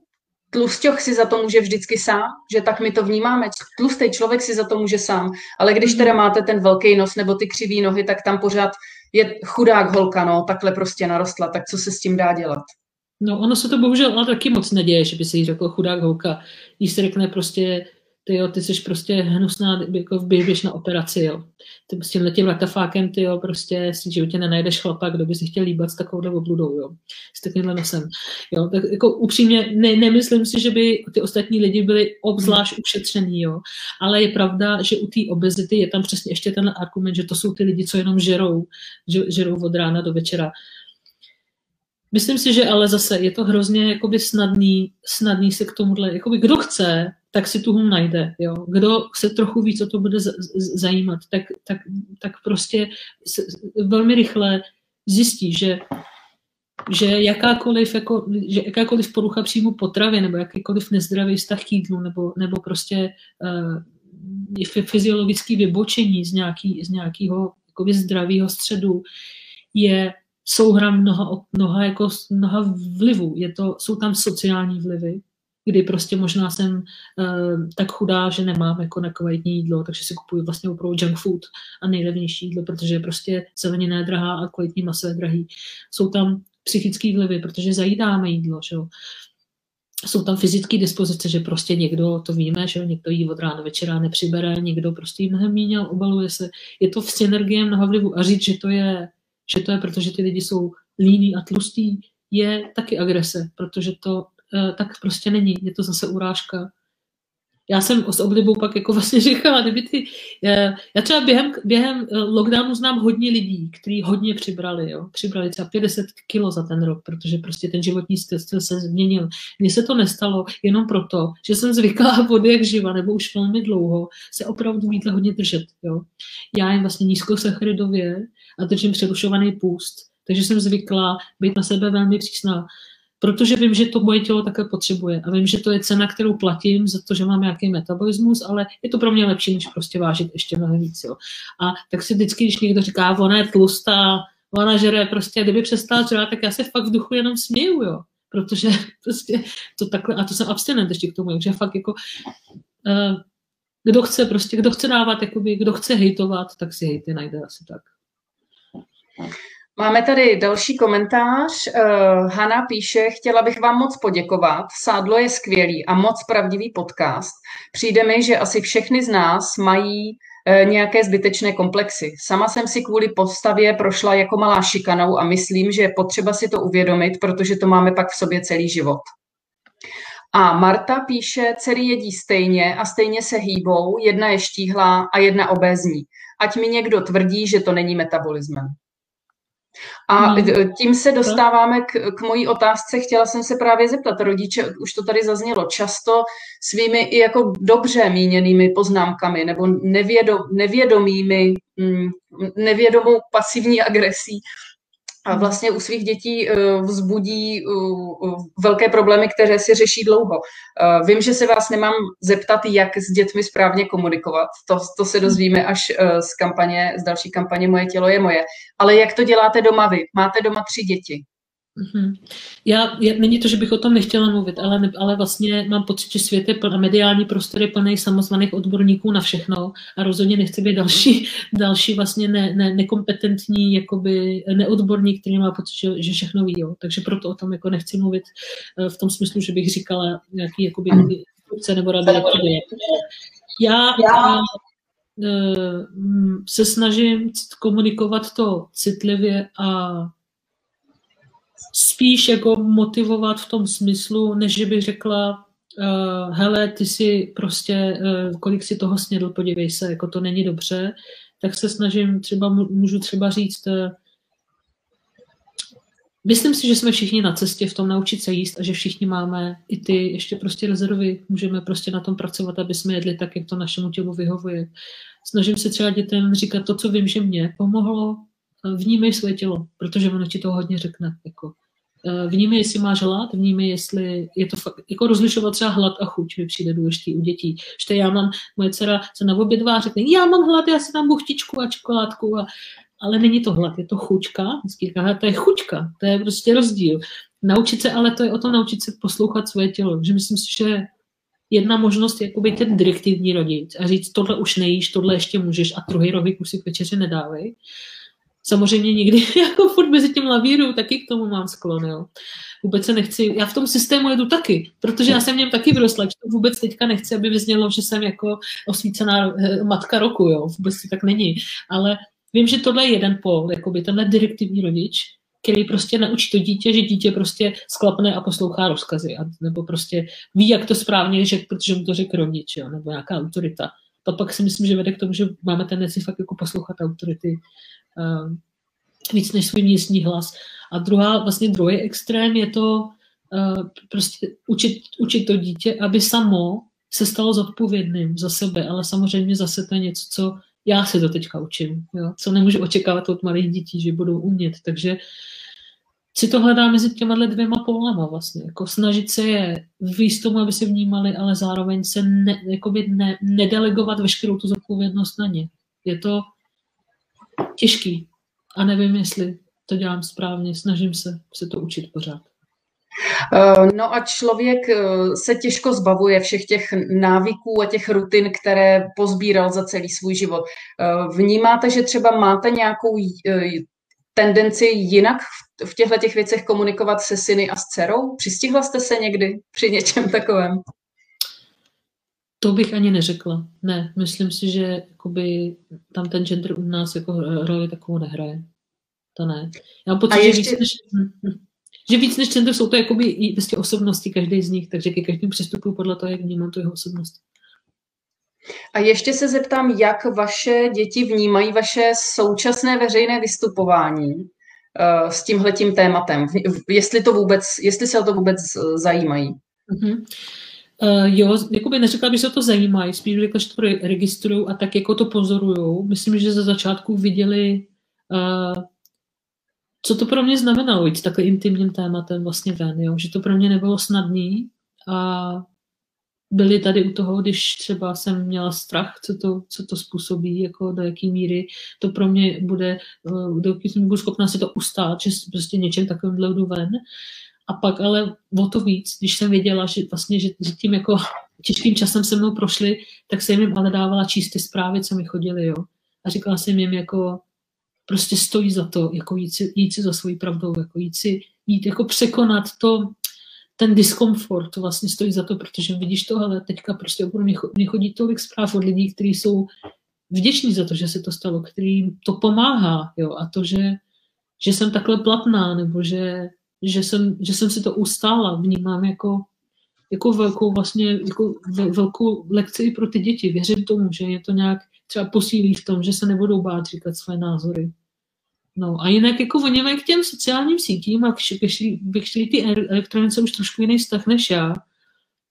tlusťoch si za to může vždycky sám, že tak my to vnímáme. Tlustý člověk si za to může sám, ale když teda máte ten velký nos nebo ty křivý nohy, tak tam pořád je chudák holka, no, takhle prostě narostla, tak co se s tím dá dělat? No, ono se to bohužel ale taky moc neděje, že by se jí řeklo chudák holka. Jí se řekne prostě, ty jsi prostě hnusná, jako běž na operaci, jo. Ty s tímhletím latafákem, ty jo, prostě si v životě nenajdeš chlapa, kdo by si chtěl líbat s takovouhle obludou, jo. S takovýmhle nosem, jo. Tak jako upřímně nemyslím si, že by ty ostatní lidi byli obzvlášť ušetření, jo. Ale je pravda, že u té obezity je tam přesně ještě ten argument, že to jsou ty lidi, co jenom žerou od rána do večera. Myslím si, že ale zase je to hrozně jakoby snadný se k tomuhle, jakoby kdo chce, tak si tu hum najde, jo. Kdo se trochu víc o to bude zajímat, tak prostě velmi rychle zjistí, že jakákoliv porucha příjmu potravy nebo jakýkoliv nezdravý vztah k jídlu nebo prostě fyziologické vybočení z nějakého jakoby zdravého středu je souhra mnoha vlivů. Jsou tam sociální vlivy, kdy prostě možná jsem tak chudá, že nemám jako na kvalitní jídlo, takže si kupuju vlastně opravdu junk food a nejlevnější jídlo, protože prostě zelenina je drahá a kvalitní maso je drahý. Jsou tam psychické vlivy, protože zajídáme jídlo, že jo. Jsou tam fyzické dispozice, že prostě někdo, to víme, že někdo jí od rána večera nepřibere, někdo prostě jí mnohem míň, obaluje se. Je to v synergii mnoha vlivů a říct, že to je, protože ty lidi jsou líní a tlustí, je taky agrese, protože to tak prostě není, je to zase urážka. Já jsem s oblibou pak jako vlastně říkala, já třeba během lockdownu znám hodně lidí, kteří hodně přibrali, jo. Přibrali třeba 50 kilo za ten rok, protože prostě ten životní styl se změnil. Mně se to nestalo jenom proto, že jsem zvyklá od jak živa, nebo už velmi dlouho, se opravdu jídla hodně držet, jo. Já jim vlastně nízkosacharidově a držím přerušovaný půst, takže jsem zvyklá být na sebe velmi přísná. Protože vím, že to moje tělo také potřebuje a vím, že to je cena, kterou platím za to, že mám nějaký metabolismus, ale je to pro mě lepší, než prostě vážit ještě mnohem víc. Jo. A tak si vždycky, když někdo říká, ona je tlustá, ona žere, prostě, kdyby přestala žrát, tak já se fakt v duchu jenom směju, jo. Protože prostě to takhle, a to jsem abstinent ještě k tomu, takže fakt jako, kdo chce dávat, jakoby, kdo chce hejtovat, tak si hejty najde asi tak. Máme tady další komentář. Hana píše, chtěla bych vám moc poděkovat. Sádlo je skvělý a moc pravdivý podcast. Přijde mi, že asi všechny z nás mají nějaké zbytečné komplexy. Sama jsem si kvůli postavě prošla jako malá šikanou a myslím, že je potřeba si to uvědomit, protože to máme pak v sobě celý život. A Marta píše, dcery jedí stejně a stejně se hýbou, jedna je štíhlá a jedna obézní. Ať mi někdo tvrdí, že to není metabolismem. A tím se dostáváme k mojí otázce, chtěla jsem se právě zeptat, rodiče, už to tady zaznělo, často svými i jako dobře míněnými poznámkami nebo nevědomou pasivní agresí a vlastně u svých dětí vzbudí velké problémy, které si řeší dlouho. Vím, že se vás nemám zeptat, jak s dětmi správně komunikovat. To se dozvíme až z další kampaně Moje tělo je moje. Ale jak to děláte doma vy? Máte doma 3 děti. Není to, že bych o tom nechtěla mluvit, ale vlastně mám pocit, že svět je mediální prostor je plný samozvaných odborníků na všechno a rozhodně nechci být další vlastně nekompetentní jakoby neodborník, který má pocit, že všechno ví. Jo. Takže proto o tom jako nechci mluvit v tom smyslu, že bych říkala nějaký jakoby instrukce nebo rady. Já se snažím komunikovat to citlivě a spíš jako motivovat v tom smyslu, než že bych řekla, hele, ty si prostě, kolik si toho snědl, podívej se, jako to není dobře, tak se snažím třeba, můžu třeba říct, myslím si, že jsme všichni na cestě v tom naučit se jíst a že všichni máme i ty ještě prostě rezervy, můžeme prostě na tom pracovat, aby jsme jedli tak, jak to našemu tělu vyhovuje. Snažím se třeba dětem říkat to, co vím, že mě pomohlo, vnímej své tělo, protože ono ti to hodně řekne. Jako. Vnímej, jestli máš hlad, vnímej, jestli je to fakt, jako rozlišovat třeba hlad a chuť, mi přijde důležitý u dětí. Že moje dcera se na obědvá a řekne, já mám hlad, já si dám buchtičku a čokoládku, ale není to hlad, je to chuťka, to je chuťka, to je prostě rozdíl. Naučit se, ale to je o tom naučit se poslouchat své tělo, že myslím si, že jedna možnost je jakoby ten direktivní rodič a říct, tohle už nejíš, tohle ještě můžeš a druhý rohlík už si k večeři nedávej. Samozřejmě někdy jako furt mezi tím lavíru, taky k tomu mám sklon, jo. Vůbec se nechci, já v tom systému jedu taky, protože já jsem v něm taky vyrostla, to vůbec teďka nechci, aby vyznělo, že jsem jako osvícená matka roku, jo, vůbec to tak není, ale vím, že tohle je jeden pol, jakoby tenhle direktivní rodič, který prostě naučí to dítě, že dítě prostě sklapne a poslouchá rozkazy, nebo prostě ví, jak to správně řekl, protože mu to řekl rodič, jo, nebo nějaká autorita. A pak si myslím, že vede k tomu, že máme tendenci fakt jako poslouchat autority víc než svůj místní hlas. A druhý extrém je to prostě učit to dítě, aby samo se stalo zodpovědným za sebe, ale samozřejmě zase to je něco, co já si to teďka učím, jo? Co nemůžu očekávat od malých dětí, že budou umět. Takže si to hledá mezi těma dvěma polama vlastně, jako snažit se je víc tomu, aby se vnímali, ale zároveň se nedelegovat veškerou tu zodpovědnost na ně. Je to těžký a nevím, jestli to dělám správně, snažím se to učit pořád. No a člověk se těžko zbavuje všech těch návyků a těch rutin, které pozbíral za celý svůj život. Vnímáte, že třeba máte nějakou tendenci jinak v těchto těch věcech komunikovat se syny a s dcerou? Přistihla jste se někdy při něčem takovém? To bych ani neřekla. Ne, myslím si, že jakoby, tam ten gender u nás jako roli takovou nehraje. To ne. Já mám pocit, že víc než gender jsou to jakoby i vlastně osobnosti každý z nich, takže ke každému přistupuju podle toho, jak vnímám tu jeho osobnost. A ještě se zeptám, jak vaše děti vnímají vaše současné veřejné vystupování s tímhletím tématem. Jestli se o to vůbec zajímají. Jo, jakoby neřekla bych, že se o to zajímají, spíš bych řekla, že to registrují a tak jako to pozorujou. Myslím, že ze začátku viděli, co to pro mě znamenalo jít s takovým intimním tématem vlastně ven, jo? Že to pro mě nebylo snadný a byli tady u toho, když třeba jsem měla strach, co to způsobí, jako do jaké míry to pro mě bude, do jaké jsem budu schopná si to ustát, že prostě něčem takovým jdu ven. A pak ale o to víc, když jsem věděla, že vlastně, že tím jako těžkým časem se mnou prošli, tak jsem jim ale dávala číst ty zprávy, co mi chodily, jo. A říkala jsem jim, jako prostě stojí za to, jako jít si za svojí pravdou, jako jít jako překonat to, ten diskomfort vlastně stojí za to, protože vidíš to, ale teďka prostě opravdu mě chodí tolik zpráv od lidí, kteří jsou vděční za to, že se to stalo, kterým to pomáhá, jo, a to, že jsem takhle platná, nebo že jsem si to ustála, vnímám jako jako velkou, vlastně, jako velkou lekci i pro ty děti. Věřím tomu, že je to nějak třeba posílí v tom, že se nebudou bát říkat své názory. No a jinak jako oni mají k těm sociálním sítím a kešlí ty elektronice už trošku jiný vztah než já.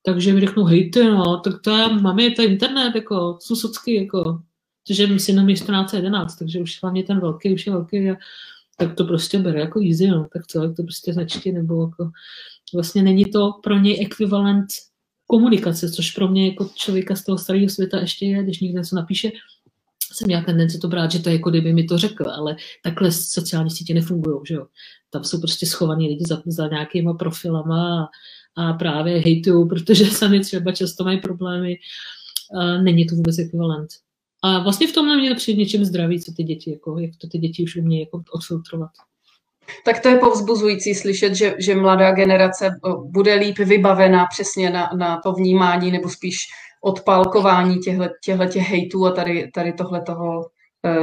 Takže mi řeknou, hejte, no, tak to je, mami, to je internet, jako, jsou socky, jako. Protože my si jenom je 14:11, takže už hlavně ten velký, už je velký a tak to prostě bere jako easy, no, tak co, to prostě začti, nebo jako, vlastně není to pro něj ekvivalent komunikace, což pro mě jako člověka z toho starého světa ještě je, když někde něco napíše, jsem já tendenci to brát, že to je jako kdyby mi to řekl, ale takhle sociální sítě nefungují, že jo. Tam jsou prostě schovaní lidi za nějakýma profilama a právě hejtují, protože sami třeba často mají problémy. Není to vůbec ekvivalent. A vlastně v tomhle mě přijde něčím zdraví, co ty děti, jako, jak to ty děti už umějí jako odfiltrovat. Tak to je povzbuzující slyšet, že mladá generace bude líp vybavená přesně na to vnímání nebo spíš odpálkování těchto hejtů a tady tohletoho,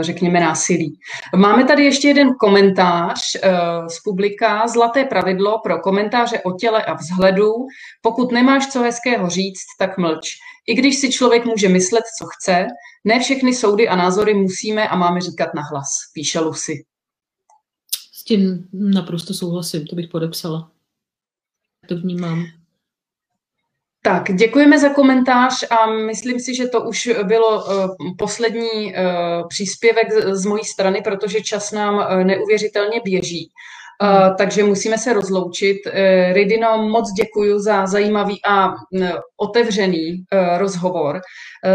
řekněme, násilí. Máme tady ještě jeden komentář z publika. Zlaté pravidlo pro komentáře o těle a vzhledu. Pokud nemáš co hezkého říct, tak mlč. I když si člověk může myslet, co chce, ne všechny soudy a názory musíme a máme říkat nahlas, píše Lucy. S tím naprosto souhlasím, to bych podepsala. To vnímám. Tak, děkujeme za komentář a myslím si, že to už bylo poslední příspěvek z mojí strany, protože čas nám neuvěřitelně běží. Takže musíme se rozloučit. Ridino, moc děkuji za zajímavý a otevřený rozhovor.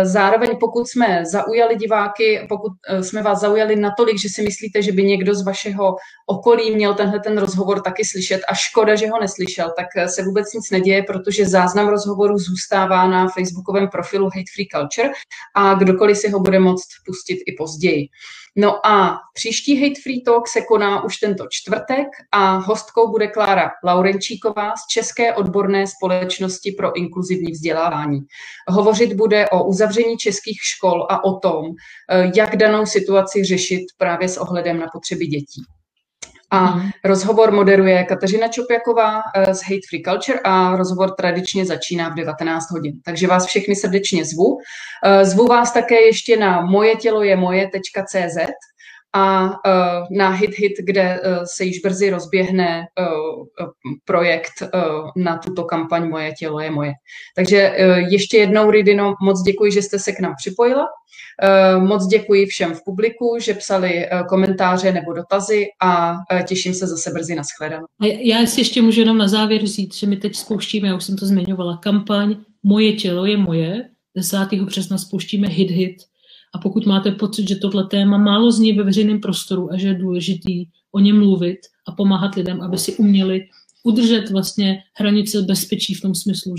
Zároveň pokud jsme zaujali diváky, pokud jsme vás zaujali natolik, že si myslíte, že by někdo z vašeho okolí měl tenhle ten rozhovor taky slyšet a škoda, že ho neslyšel, tak se vůbec nic neděje, protože záznam rozhovoru zůstává na facebookovém profilu Hate Free Culture a kdokoliv si ho bude moct pustit i později. No a příští Hate Free Talk se koná už tento čtvrtek a hostkou bude Klára Laurenčíková z České odborné společnosti pro inkluzivní vzdělávání. Hovořit bude o uzavření českých škol a o tom, jak danou situaci řešit právě s ohledem na potřeby dětí. A rozhovor moderuje Kateřina Čopjaková z Hate Free Culture a rozhovor tradičně začíná v 19 hodin. Takže vás všechny srdečně zvu. Zvu vás také ještě na mojetělojemoje.cz a na HitHit, kde se již brzy rozběhne projekt na tuto kampaň Moje tělo je moje. Takže ještě jednou, Ridino, moc děkuji, že jste se k nám připojila. Moc děkuji všem v publiku, že psali komentáře nebo dotazy a těším se zase brzy na shledanou. Já si ještě můžu jenom na závěr říct, že my teď spouštíme, já už jsem to zmiňovala, kampaň Moje tělo je moje. 10. března spouštíme HitHit. A pokud máte pocit, že tohle téma málo zní ve veřejném prostoru a že je důležitý o něm mluvit a pomáhat lidem, aby si uměli udržet vlastně hranice bezpečí v tom smyslu,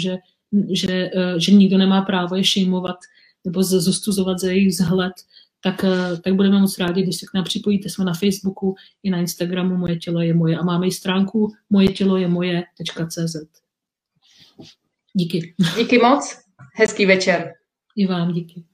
že nikdo nemá právo je šejmovat nebo zostuzovat za jejich vzhled, tak budeme moc rádi, když se k nám připojíte. Jsme na Facebooku i na Instagramu Moje tělo je moje a máme i stránku mojetělojemoje.cz. Díky. Díky moc, hezký večer. I vám díky.